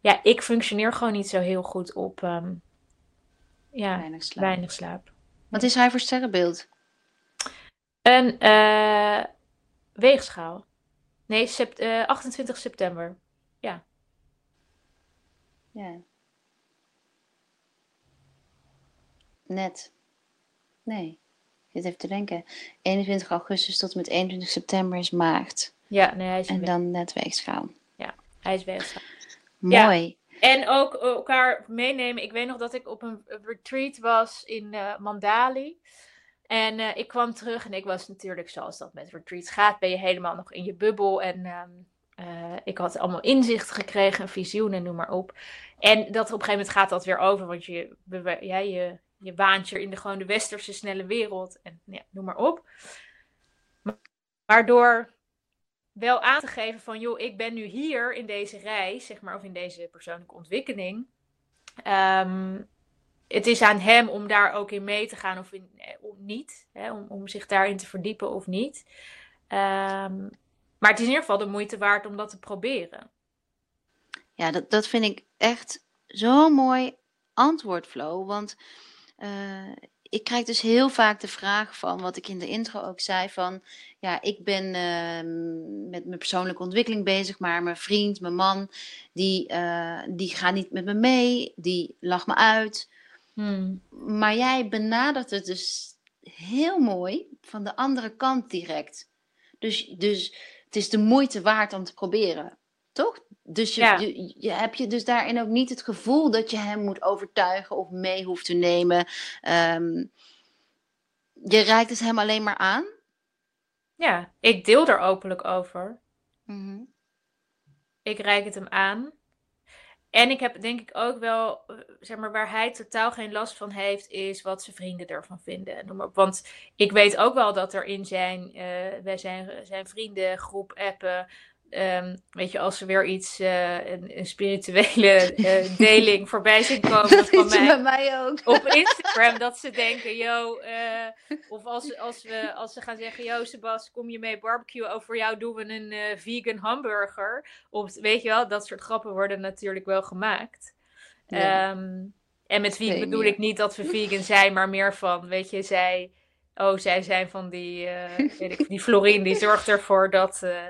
ja, ik functioneer gewoon niet zo heel goed op um, ja, weinig slaap. weinig slaap. Wat is hij voor sterrenbeeld? Een uh, weegschaal. Nee, sept- uh, achtentwintig september. Ja. Ja. Net. Nee. Ik zit even te denken. eenentwintig augustus tot en met eenentwintig september is maagd. Ja, nee, hij is. En we- dan net weegschaal. Ja, hij is weegschaal. Mooi. Ja. En ook elkaar meenemen. Ik weet nog dat ik op een retreat was in uh, Mandali. En uh, ik kwam terug en ik was natuurlijk, zoals dat met retreats gaat, ben je helemaal nog in je bubbel. En um, uh, ik had allemaal inzicht gekregen, visioenen, noem maar op. En dat op een gegeven moment gaat dat weer over, want je, ja, je, je waant je in de gewoon de westerse snelle wereld. En ja, noem maar op. Maar door wel aan te geven van, joh, ik ben nu hier in deze reis, zeg maar, of in deze persoonlijke ontwikkeling. Um, het is aan hem om daar ook in mee te gaan of in, eh, om niet. Hè, om, om zich daarin te verdiepen of niet. Um, maar het is in ieder geval de moeite waard om dat te proberen. Ja, dat, dat vind ik echt zo'n mooi antwoord, Flo. Want uh, ik krijg dus heel vaak de vraag van, wat ik in de intro ook zei, van ja, ik ben uh, met mijn persoonlijke ontwikkeling bezig, maar mijn vriend, mijn man, die, uh, die gaat niet met me mee, die lacht me uit. Hmm. Maar jij benadert het dus heel mooi van de andere kant direct. Dus, dus het is de moeite waard om te proberen, toch? Dus je, ja. je, je, heb je dus daarin ook niet het gevoel dat je hem moet overtuigen of mee hoeft te nemen. Um, je reikt het hem alleen maar aan? Ja, ik deel er openlijk over. Mm-hmm. Ik reik het hem aan. En ik heb denk ik ook wel, zeg maar, waar hij totaal geen last van heeft, is wat zijn vrienden ervan vinden. Noem maar op. Want ik weet ook wel dat er in zijn, uh, bij zijn, zijn vriendengroep appen, Um, weet je, als er weer iets, uh, een, een spirituele uh, deling voorbij zien komen dat van mij, bij mij ook. Op Instagram, dat ze denken, yo, uh, of als, als, we, als ze gaan zeggen, yo Sebas, kom je mee barbecue, over voor jou doen we een uh, vegan hamburger. Of, weet je wel, dat soort grappen worden natuurlijk wel gemaakt. Ja. Um, en met vegan nee, bedoel meer. Ik niet dat we vegan zijn, maar meer van, weet je, zij, oh, zij zijn van die, uh, weet ik, die Florine, die zorgt ervoor dat Uh,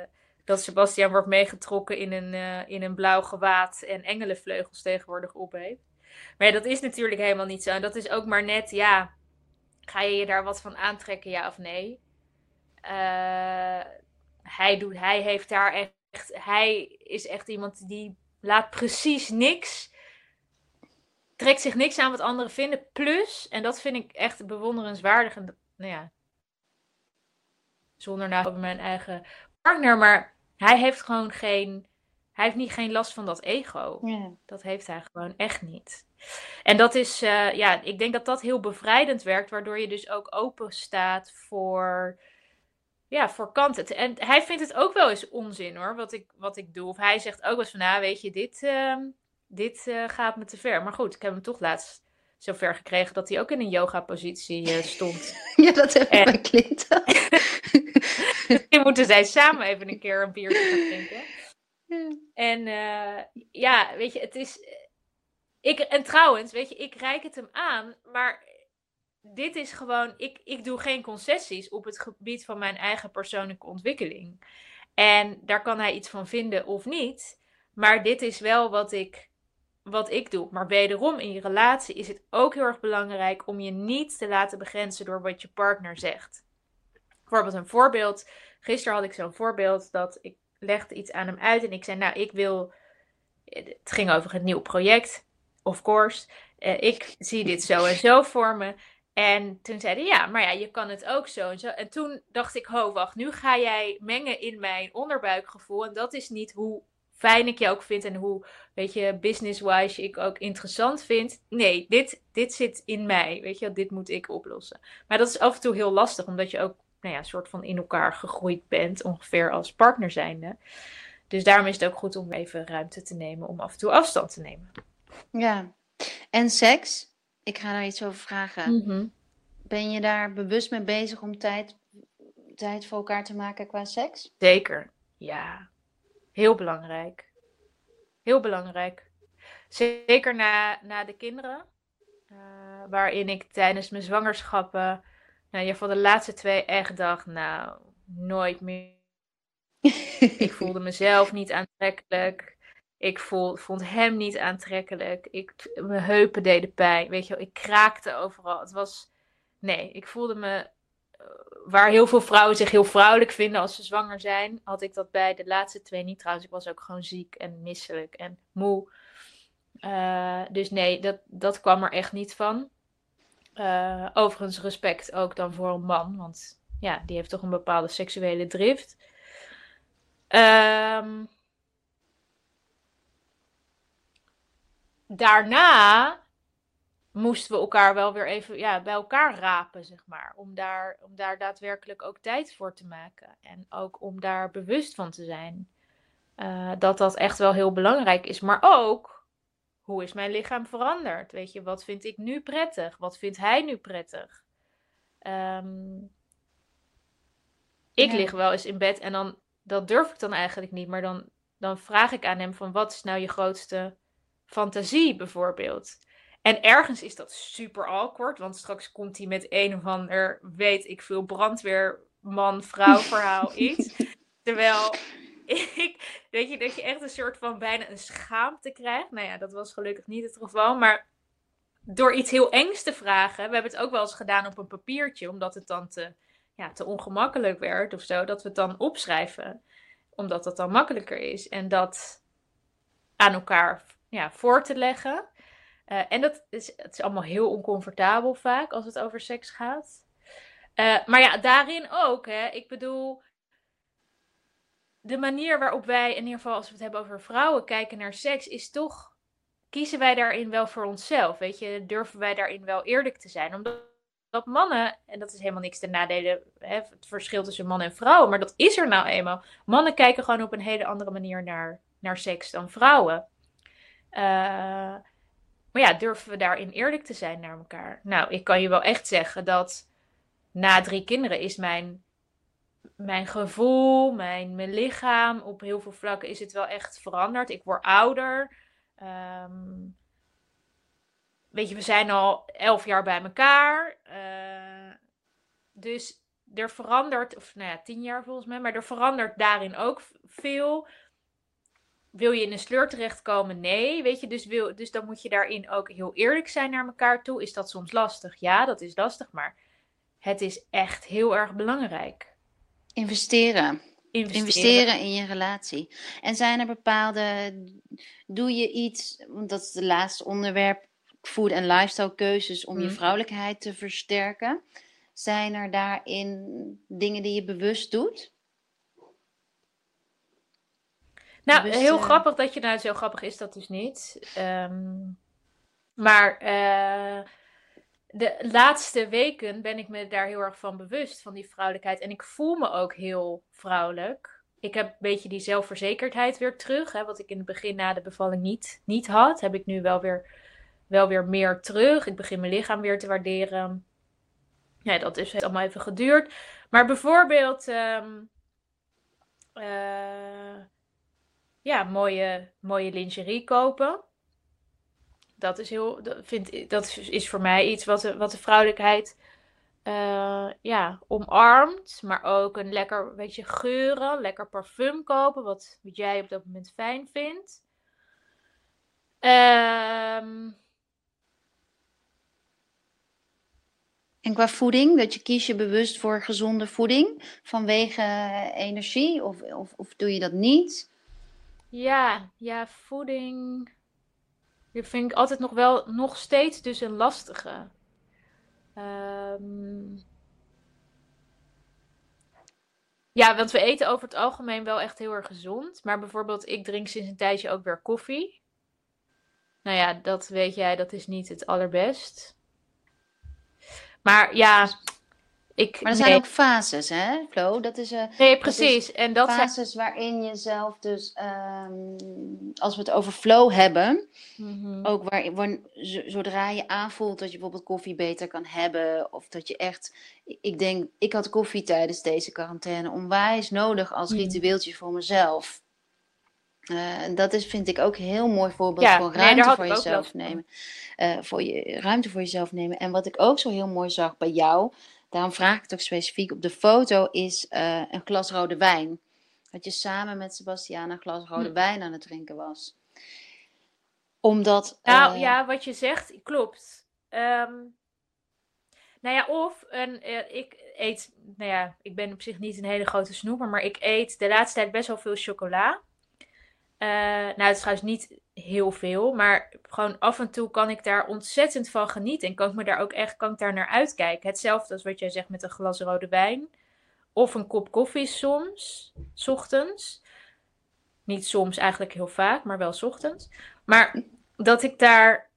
dat Sebastian wordt meegetrokken in een, uh, in een blauw gewaad en engelenvleugels tegenwoordig op heeft. Maar ja, dat is natuurlijk helemaal niet zo. En dat is ook maar net, ja, ga je je daar wat van aantrekken, ja of nee? Uh, hij, doet, hij heeft daar echt, hij is echt iemand die laat precies niks, trekt zich niks aan wat anderen vinden. Plus, en dat vind ik echt bewonderenswaardig, en, nou ja, zonder nou over mijn eigen partner, maar hij heeft gewoon geen, hij heeft niet geen last van dat ego. Yeah. Dat heeft hij gewoon echt niet. En dat is, uh, ja, ik denk dat dat heel bevrijdend werkt, waardoor je dus ook open staat voor, ja, voor kanten. En hij vindt het ook wel eens onzin, hoor, wat ik, wat ik doe. Of hij zegt ook wel eens van, nou, weet je, dit, uh, dit uh, gaat me te ver. Maar goed, ik heb hem toch laatst zover gekregen dat hij ook in een yoga-positie uh, stond. Ja, dat heb ik bij Clinton. Misschien moeten zij samen even een keer een biertje gaan drinken. Ja. En uh, ja, weet je, het is... Ik, en trouwens, weet je, ik reik het hem aan, maar dit is gewoon... Ik, ik doe geen concessies op het gebied van mijn eigen persoonlijke ontwikkeling. En daar kan hij iets van vinden of niet. Maar dit is wel wat ik... wat ik doe. Maar wederom, in je relatie is het ook heel erg belangrijk om je niet te laten begrenzen door wat je partner zegt. Bijvoorbeeld een voorbeeld. Gisteren had ik zo'n voorbeeld dat ik legde iets aan hem uit en ik zei, nou, ik wil... Het ging over een nieuw project, of course. Uh, ik zie dit zo en zo voor me. En toen zei hij, ja, maar ja, je kan het ook zo en zo. En toen dacht ik, ho, wacht, nu ga jij mengen in mijn onderbuikgevoel en dat is niet hoe fijn ik je ook vind en hoe, weet je, business-wise ik ook interessant vind. Nee, dit, dit zit in mij, weet je, dit moet ik oplossen. Maar dat is af en toe heel lastig, omdat je ook, nou ja, soort van in elkaar gegroeid bent, ongeveer als partner zijnde. Dus daarom is het ook goed om even ruimte te nemen, om af en toe afstand te nemen. Ja, en seks? Ik ga daar iets over vragen. Mm-hmm. Ben je daar bewust mee bezig om tijd, tijd voor elkaar te maken qua seks? Zeker, ja. Heel belangrijk. Heel belangrijk. Zeker na, na de kinderen. Uh, waarin ik tijdens mijn zwangerschappen... Nou, ja, voor de laatste twee echt dacht... Nou, nooit meer. Ik voelde mezelf niet aantrekkelijk. Ik voel, vond hem niet aantrekkelijk. Ik, mijn heupen deden pijn. Weet je wel, ik kraakte overal. Het was... Nee, ik voelde me... Waar heel veel vrouwen zich heel vrouwelijk vinden als ze zwanger zijn, had ik dat bij de laatste twee niet. Trouwens, ik was ook gewoon ziek en misselijk en moe. Uh, dus nee, dat, dat kwam er echt niet van. Uh, overigens respect ook dan voor een man, want ja, die heeft toch een bepaalde seksuele drift. Um, daarna moesten we elkaar wel weer even ja, bij elkaar rapen, zeg maar. Om daar, om daar daadwerkelijk ook tijd voor te maken. En ook om daar bewust van te zijn. Uh, dat dat echt wel heel belangrijk is. Maar ook, hoe is mijn lichaam veranderd? Weet je, wat vind ik nu prettig? Wat vindt hij nu prettig? Um, ik ja. lig wel eens in bed en dan, dat durf ik dan eigenlijk niet. Maar dan, dan vraag ik aan hem van, wat is nou je grootste fantasie bijvoorbeeld? En ergens is dat super awkward, want straks komt hij met een of ander, weet ik veel, brandweerman, vrouw, verhaal, iets. Terwijl ik, weet je, dat je echt een soort van bijna een schaamte krijgt. Nou ja, dat was gelukkig niet het geval, maar door iets heel engs te vragen. We hebben het ook wel eens gedaan op een papiertje, omdat het dan te, ja, te ongemakkelijk werd of zo, dat we het dan opschrijven. Omdat dat dan makkelijker is. En dat aan elkaar ja, voor te leggen. Uh, en dat is, het is allemaal heel oncomfortabel vaak als het over seks gaat. Uh, maar ja, daarin ook. Hè, ik bedoel, de manier waarop wij, in ieder geval als we het hebben over vrouwen, kijken naar seks, is toch, kiezen wij daarin wel voor onszelf? Weet je, durven wij daarin wel eerlijk te zijn? Omdat dat mannen, en dat is helemaal niks ten nadele, hè, het verschil tussen man en vrouw, maar dat is er nou eenmaal. Mannen kijken gewoon op een hele andere manier naar, naar seks dan vrouwen. Uh, Maar ja, durven we daarin eerlijk te zijn naar elkaar? Nou, ik kan je wel echt zeggen dat na drie kinderen is mijn, mijn gevoel, mijn, mijn lichaam, op heel veel vlakken is het wel echt veranderd. Ik word ouder. Um, weet je, we zijn al elf jaar bij elkaar. Uh, dus er verandert, of nou ja, tien jaar volgens mij, maar er verandert daarin ook veel. Wil je in een sleur terechtkomen? Nee, weet je, dus, wil, dus dan moet je daarin ook heel eerlijk zijn naar elkaar toe. Is dat soms lastig? Ja, dat is lastig, maar het is echt heel erg belangrijk. Investeren. Investeren, Investeren in je relatie. En zijn er bepaalde, doe je iets, want dat is het laatste onderwerp, food en lifestyle keuzes om mm. je vrouwelijkheid te versterken. Zijn er daarin dingen die je bewust doet? Nou, heel grappig dat je nou zo grappig is, dat dus niet. Um, maar uh, de laatste weken ben ik me daar heel erg van bewust, van die vrouwelijkheid. En ik voel me ook heel vrouwelijk. Ik heb een beetje die zelfverzekerdheid weer terug. Hè, wat ik in het begin na de bevalling niet, niet had, heb ik nu wel weer, wel weer meer terug. Ik begin mijn lichaam weer te waarderen. Ja, dat is allemaal even geduurd. Maar bijvoorbeeld... Um, uh, Ja, mooie, mooie lingerie kopen. Dat is, heel, dat vind, dat is voor mij iets wat de, wat de vrouwelijkheid uh, ja, omarmt. Maar ook een lekker beetje geuren, lekker parfum kopen. Wat, wat jij op dat moment fijn vindt. Um... En qua voeding, dat je kies je bewust voor gezonde voeding vanwege energie? Of, of, of doe je dat niet? Ja, ja, voeding. Dat vind ik altijd nog wel, nog steeds dus een lastige. Um... Ja, want we eten over het algemeen wel echt heel erg gezond. Maar bijvoorbeeld, ik drink sinds een tijdje ook weer koffie. Nou ja, dat weet jij, dat is niet het allerbest. Maar ja... Ik, maar er nee. zijn ook fases, hè, Flo? Dat is, uh, nee, precies. Dat is en dat fases zijn... waarin je zelf dus, um, als we het over flow hebben, mm-hmm. ook waar, waar, zodra je aanvoelt dat je bijvoorbeeld koffie beter kan hebben, of dat je echt, ik denk, ik had koffie tijdens deze quarantaine onwijs nodig als mm-hmm. ritueeltje voor mezelf. Uh, dat is, vind ik, ook een heel mooi voorbeeld ja, van ruimte nee, voor jezelf nemen. Uh, voor je, ruimte voor jezelf nemen. En wat ik ook zo heel mooi zag bij jou, daarom vraag ik het ook specifiek op de foto, is uh, een glas rode wijn. Dat je samen met Sebastiaan een glas rode hm. wijn aan het drinken was. Omdat... Nou uh, ja, wat je zegt, klopt. Um, nou ja, of een, uh, ik eet... Nou ja, ik ben op zich niet een hele grote snoeper, maar ik eet de laatste tijd best wel veel chocola. Uh, nou, het is trouwens niet heel veel. Maar gewoon af en toe kan ik daar ontzettend van genieten. En kan ik me daar ook echt kan ik daar naar uitkijken. Hetzelfde als wat jij zegt met een glas rode wijn. Of een kop koffie soms. 's Ochtends. Niet soms, eigenlijk heel vaak. Maar wel 's ochtends. Maar dat ik daar...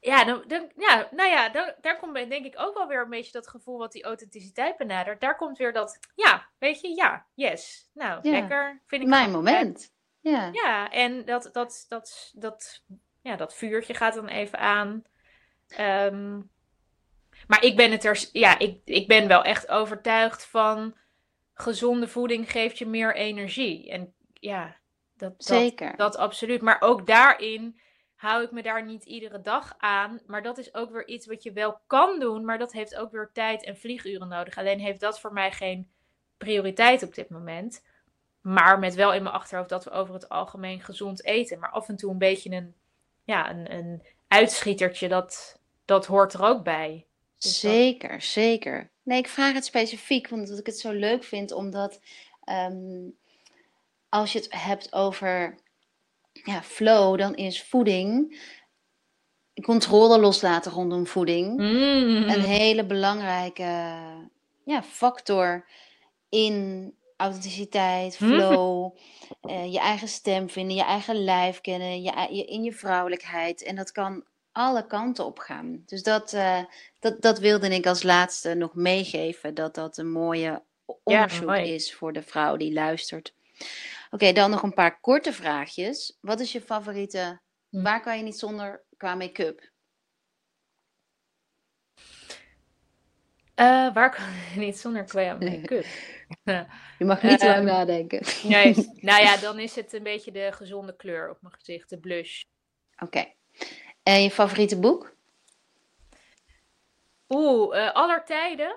Ja, dan, dan, ja, nou ja, dan, daar komt denk ik ook wel weer een beetje dat gevoel wat die authenticiteit benadert. Daar komt weer dat, ja, weet je, ja, yes. Nou, ja, lekker. Vind ik mijn moment. Ja. Ja, en dat, dat, dat, dat, ja, dat vuurtje gaat dan even aan. Um, maar ik ben, het er, ja, ik, ik ben wel echt overtuigd van gezonde voeding geeft je meer energie. En ja, dat, dat, zeker. Dat absoluut. Maar ook daarin... hou ik me daar niet iedere dag aan. Maar dat is ook weer iets wat je wel kan doen. Maar dat heeft ook weer tijd en vlieguren nodig. Alleen heeft dat voor mij geen prioriteit op dit moment. Maar met wel in mijn achterhoofd dat we over het algemeen gezond eten. Maar af en toe een beetje een, ja, een, een uitschietertje. Dat, dat hoort er ook bij. Dus zeker, dat... zeker. Nee, ik vraag het specifiek. Omdat ik het zo leuk vind. Omdat um, als je het hebt over... ja, flow, dan is voeding, controle loslaten rondom voeding, mm. een hele belangrijke ja, factor in authenticiteit, flow, mm. uh, je eigen stem vinden, je eigen lijf kennen, je, je, in je vrouwelijkheid. En dat kan alle kanten op gaan. Dus dat, uh, dat, dat wilde ik als laatste nog meegeven, dat dat een mooie onderzoek ja, is voor de vrouw die luistert. Oké, okay, dan nog een paar korte vraagjes. Wat is je favoriete... Waar kan je niet zonder qua make-up? Uh, waar kan je niet zonder qua make-up? Je mag niet te lang uh, nadenken. Nee, nou ja, dan is het een beetje de gezonde kleur op mijn gezicht. De blush. Oké. Okay. En je favoriete boek? Oeh, uh, aller tijden.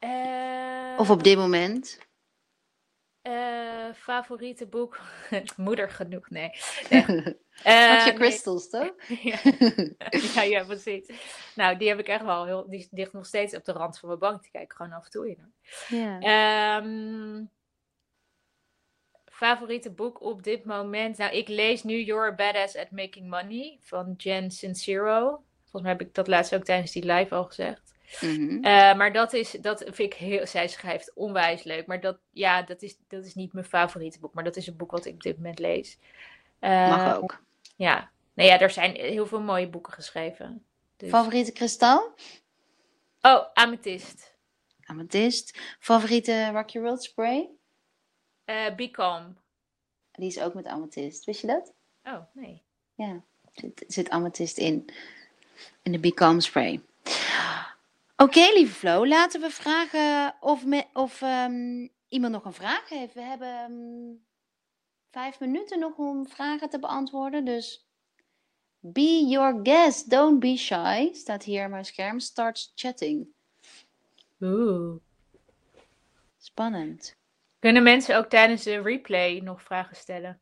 Uh... Of op dit moment... Uh, favoriete boek? Moeder genoeg, nee. nee. Uh, Of je crystals, nee. Toch? ja. ja, ja, precies. Nou, die heb ik echt wel heel... Die ligt nog steeds op de rand van mijn bank. Die kijk ik gewoon af en toe in. Ja. Um, favoriete boek op dit moment? Nou, ik lees nu You're a Badass at Making Money van Jen Sincero. Volgens mij heb ik dat laatst ook tijdens die live al gezegd. Mm-hmm. Uh, maar dat is, dat vind ik heel, zij schrijft onwijs leuk. Maar dat, ja, dat is, dat is niet mijn favoriete boek. Maar dat is een boek wat ik op dit moment lees. Uh, Mag ook. Ja. Nou ja, er zijn heel veel mooie boeken geschreven. Dus. Favoriete kristal? Oh, amethyst. Amethyst. Favoriete Rock Your World spray? Uh, Be Calm. Die is ook met amethyst. Wist je dat? Oh, nee. Ja, er zit amethyst in. In de Be Calm spray. Oké, okay, lieve Flo, laten we vragen of, me, of um, iemand nog een vraag heeft. We hebben um, vijf minuten nog om vragen te beantwoorden. Dus be your guest, don't be shy. Staat hier op mijn scherm. Starts chatting. Oeh. Spannend. Kunnen mensen ook tijdens de replay nog vragen stellen?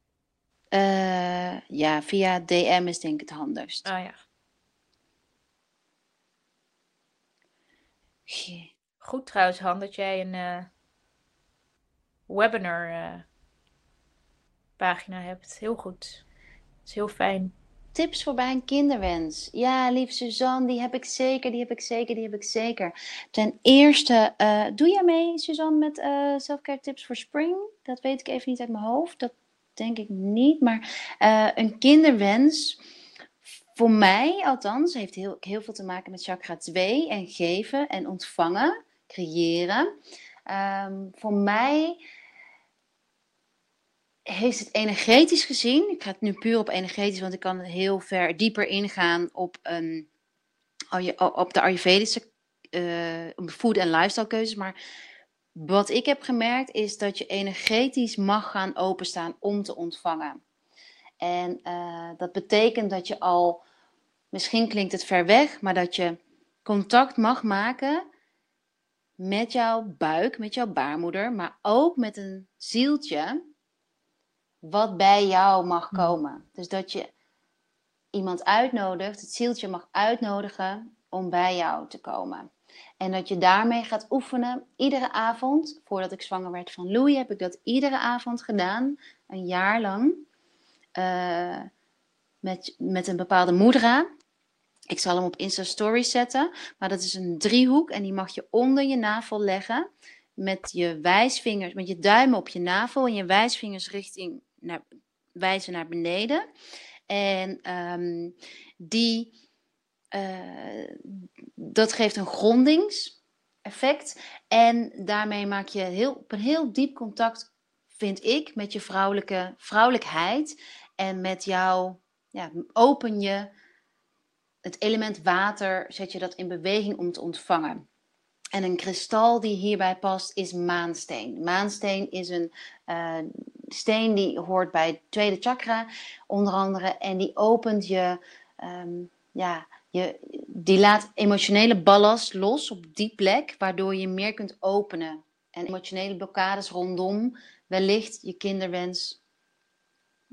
Uh, ja, via D M is denk ik het handigst. Ah ja. Goed trouwens, Han, dat jij een uh, webinar uh, pagina hebt. Heel goed. Dat is heel fijn. Tips voor bij een kinderwens. Ja, lief Suzanne, die heb ik zeker, die heb ik zeker, die heb ik zeker. Ten eerste, uh, doe jij mee, Suzanne, met uh, selfcare tips voor spring? Dat weet ik even niet uit mijn hoofd. Dat denk ik niet. Maar uh, een kinderwens... Voor mij althans heeft heel, heel veel te maken met chakra twee en geven en ontvangen, creëren. Um, voor mij heeft het energetisch gezien, ik ga het nu puur op energetisch, want ik kan heel ver dieper ingaan op, een, op de Ayurvedische uh, food- en lifestyle keuzes. Maar wat ik heb gemerkt is dat je energetisch mag gaan openstaan om te ontvangen. En uh, dat betekent dat je al, misschien klinkt het ver weg, maar dat je contact mag maken met jouw buik, met jouw baarmoeder, maar ook met een zieltje wat bij jou mag komen. Dus dat je iemand uitnodigt, het zieltje mag uitnodigen om bij jou te komen. En dat je daarmee gaat oefenen iedere avond. Voordat ik zwanger werd van Louie heb ik dat iedere avond gedaan, een jaar lang. Uh, met, met een bepaalde mudra. Ik zal hem op Insta Story zetten. Maar dat is een driehoek en die mag je onder je navel leggen. Met je wijsvingers, met je duimen op je navel en je wijsvingers richting naar, wijzen naar beneden. En um, die, uh, dat geeft een grondingseffect. En daarmee maak je heel, op een heel diep contact, vind ik, met je vrouwelijke, vrouwelijkheid. En met jouw, ja, open je, het element water, zet je dat in beweging om te ontvangen. En een kristal die hierbij past is maansteen. Maansteen is een uh, steen die hoort bij het tweede chakra, onder andere. En die opent je, um, ja, je, die laat emotionele ballast los op die plek, waardoor je meer kunt openen. En emotionele blokkades rondom wellicht je kinderwens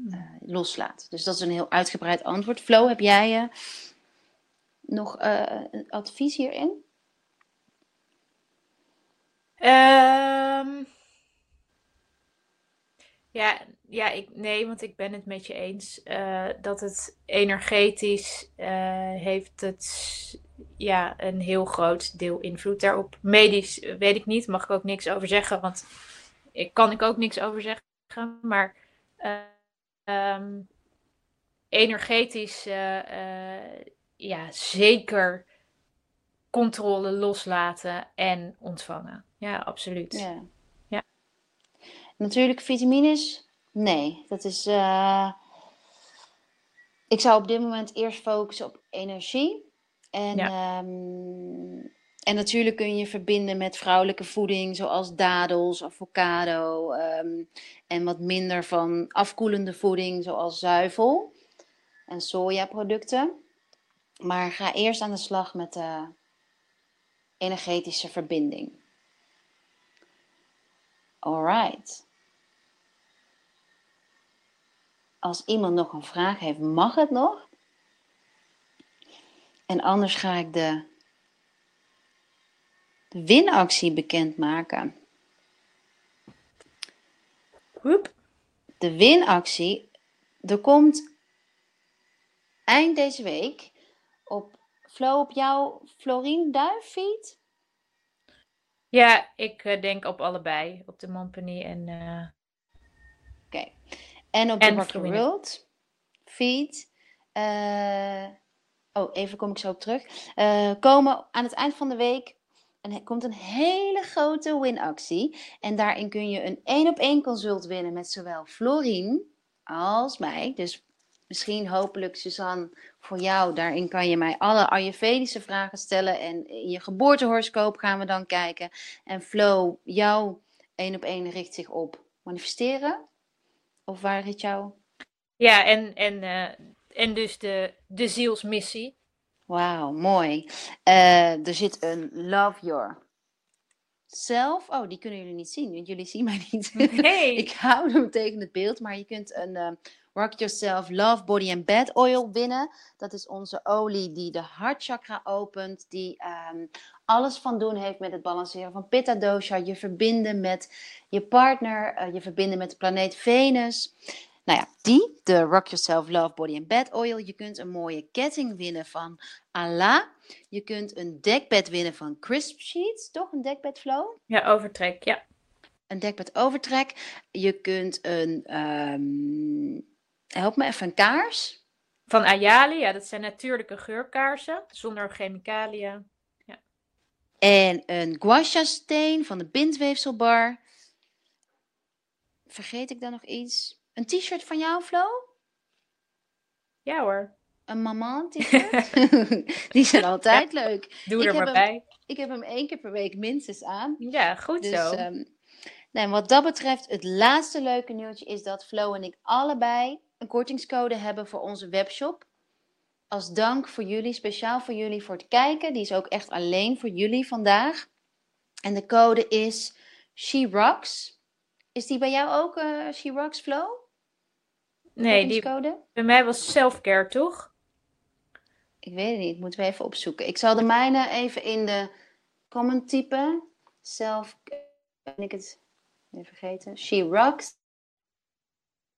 uh, loslaat. Dus dat is een heel uitgebreid antwoord. Flo, heb jij uh, nog uh, een advies hierin? Um, ja, ja ik, nee, want ik ben het met je eens uh, dat het energetisch uh, heeft het, ja, een heel groot deel invloed daarop. Medisch weet ik niet, mag ik ook niks over zeggen, want ik kan ik ook niks over zeggen, maar uh, um, energetisch uh, uh, ja, zeker controle loslaten en ontvangen. Ja, absoluut. Ja. Ja. Natuurlijk, vitamines? Nee, dat is... Uh... Ik zou op dit moment eerst focussen op energie. En, ja. um... en natuurlijk kun je verbinden met vrouwelijke voeding, zoals dadels, avocado. Um... En wat minder van afkoelende voeding, zoals zuivel en sojaproducten. Maar ga eerst aan de slag met de energetische verbinding. Alright. Als iemand nog een vraag heeft, mag het nog. En anders ga ik de winactie bekendmaken. De winactie, er komt eind deze week op Flo, op jouw Florine Duif feed. Ja, ik uh, denk op allebei. Op de Mompany en... Uh... Oké. Okay. En op de Rock Your World feed. Uh, oh, even kom ik zo op terug. Uh, komen aan het eind van de week. En er komt een hele grote winactie. En daarin kun je een één op één consult winnen met zowel Florine als mij. Dus misschien hopelijk, Suzanne, voor jou. Daarin kan je mij alle ayurvedische vragen stellen. En in je geboortehoroscoop gaan we dan kijken. En Flo, jouw één op één richt zich op manifesteren? Of waar richt jou? Ja, en, en, uh, en dus de, de zielsmissie. Wauw, mooi. Uh, er zit een Love Your Self. Oh, die kunnen jullie niet zien. Want jullie zien mij niet. Nee. Ik hou hem tegen het beeld. Maar je kunt een... Uh, Rock Yourself, Love, Body and Bed Oil winnen. Dat is onze olie die de hartchakra opent. Die um, alles van doen heeft met het balanceren van Pitta Dosha. Je verbinden met je partner. Uh, je verbinden met de planeet Venus. Nou ja, die. De Rock Yourself, Love, Body and Bed Oil. Je kunt een mooie ketting winnen van Ala. Je kunt een dekbed winnen van Crisp Sheets. Toch? Een dekbed, Flo? Ja, overtrek, ja. Een dekbed overtrek. Je kunt een... Um... Help me even, een kaars. Van Ayali, ja, dat zijn natuurlijke geurkaarsen, zonder chemicaliën. Ja. En een Gua Sha steen van de bindweefselbar. Vergeet ik dan nog iets? Een t-shirt van jou, Flo? Ja hoor. Een mama t-shirt? Die zijn altijd ja, leuk. Doe ik er maar bij. Hem, ik heb hem één keer per week minstens aan. Ja, goed dus, zo. Um, nee, en wat dat betreft, het laatste leuke nieuwtje is dat Flo en ik allebei een kortingscode hebben voor onze webshop. Als dank voor jullie, speciaal voor jullie voor het kijken. Die is ook echt alleen voor jullie vandaag. En de code is SheRocks. Is die bij jou ook uh, SheRocks, Flo? De nee, die bij mij was Selfcare, toch? Ik weet het niet, moeten we even opzoeken. Ik zal de mijne even in de comment typen. Selfcare, ben ik het... Even vergeten. SheRocks.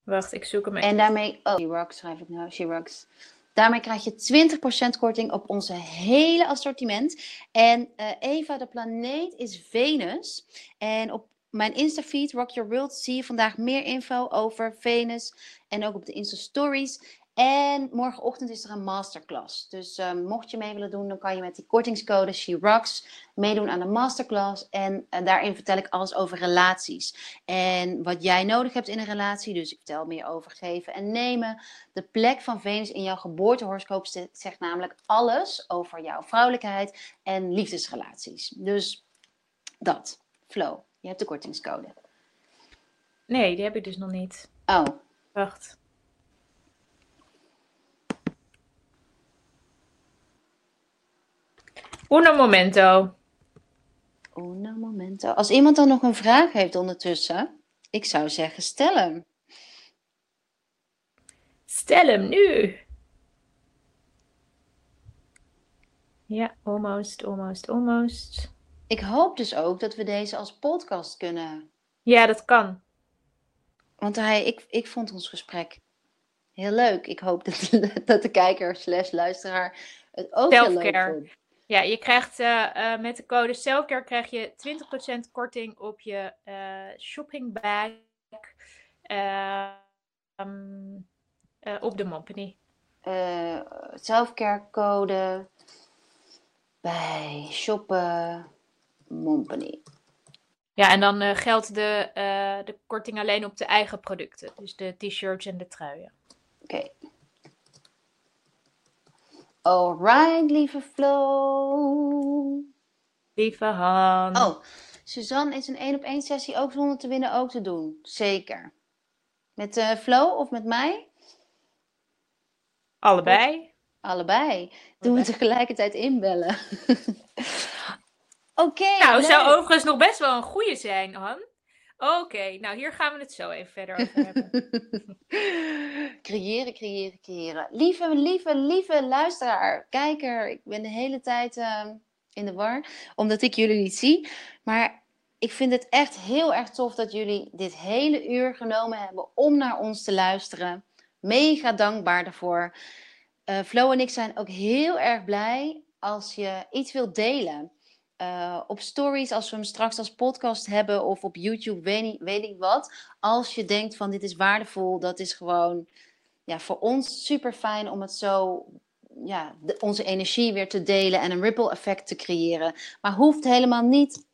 Wacht, ik zoek hem even. En daarmee... Oh, SheRocks schrijf ik nou. SheRocks. Daarmee krijg je twintig procent korting op onze hele assortiment. En uh, Eva, de planeet is Venus. En op mijn Insta-feed, Rock Your World, zie je vandaag meer info over Venus. En ook op de Insta-stories. En morgenochtend is er een masterclass. Dus uh, mocht je mee willen doen, dan kan je met die kortingscode SheRocks meedoen aan de masterclass. En uh, daarin vertel ik alles over relaties. En wat jij nodig hebt in een relatie. Dus ik vertel meer over geven en nemen. De plek van Venus in jouw geboortehoroscoop zegt namelijk alles over jouw vrouwelijkheid en liefdesrelaties. Dus dat. Flow. Je hebt de kortingscode. Nee, die heb ik dus nog niet. Oh. Wacht. Uno momento. Uno momento. Als iemand dan nog een vraag heeft ondertussen, ik zou zeggen stel hem. Stel hem nu. Ja, almost, almost, almost. Ik hoop dus ook dat we deze als podcast kunnen. Ja, dat kan. Want hij, ik, ik vond ons gesprek heel leuk. Ik hoop dat, dat de kijker slash luisteraar het ook Selfcare. Heel leuk vond. Ja, je krijgt uh, uh, met de code Selfcare krijg je twintig procent korting op je uh, shoppingbag uh, um, uh, op de Mompany. Uh, Selfcare code bij shoppen Mompany. Ja, en dan uh, geldt de, uh, de korting alleen op de eigen producten. Dus de t-shirts en de truien. Oké. Okay. Alright, lieve Flo. Lieve Han. Oh, Suzanne is een één op één sessie ook zonder te winnen ook te doen. Zeker. Met uh, Flo of met mij? Allebei. Allebei. Doen we tegelijkertijd inbellen. Oké. Okay, nou, leuk. Zou overigens nog best wel een goeie zijn, Han. Oké, okay, nou hier gaan we het zo even verder over hebben. creëren, creëren, creëren. Lieve, lieve, lieve luisteraar, kijker. Ik ben de hele tijd uh, in de war, omdat ik jullie niet zie. Maar ik vind het echt heel erg tof dat jullie dit hele uur genomen hebben om naar ons te luisteren. Mega dankbaar daarvoor. Uh, Flo en ik zijn ook heel erg blij als je iets wilt delen. Uh, op stories, als we hem straks als podcast hebben of op YouTube, weet niet, weet ik wat. Als je denkt van dit is waardevol, dat is gewoon ja, voor ons super fijn om het zo, ja, de, onze energie weer te delen en een ripple effect te creëren. Maar hoeft helemaal niet,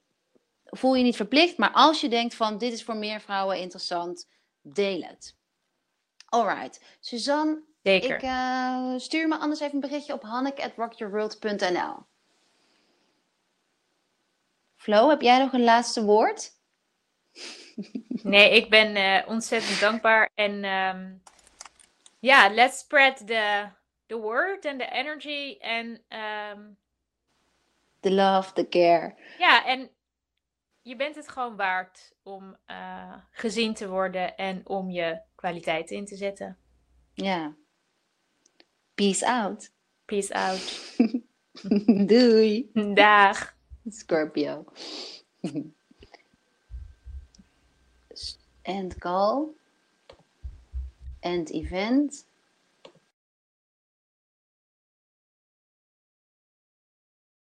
voel je niet verplicht. Maar als je denkt van dit is voor meer vrouwen interessant, deel het. Alright, Suzanne, Zeker. ik uh, stuur me anders even een berichtje op hanneke at rock your world dot n l. Flo, heb jij nog een laatste woord? Nee, ik ben uh, ontzettend dankbaar. En ja, um, yeah, let's spread the, the word and the energy. And, um, the love, the care. Ja, en je bent het gewoon waard om uh, gezien te worden en om je kwaliteit in te zetten. Ja. Yeah. Peace out. Peace out. Doei. Dag. Scorpio. End call. End event.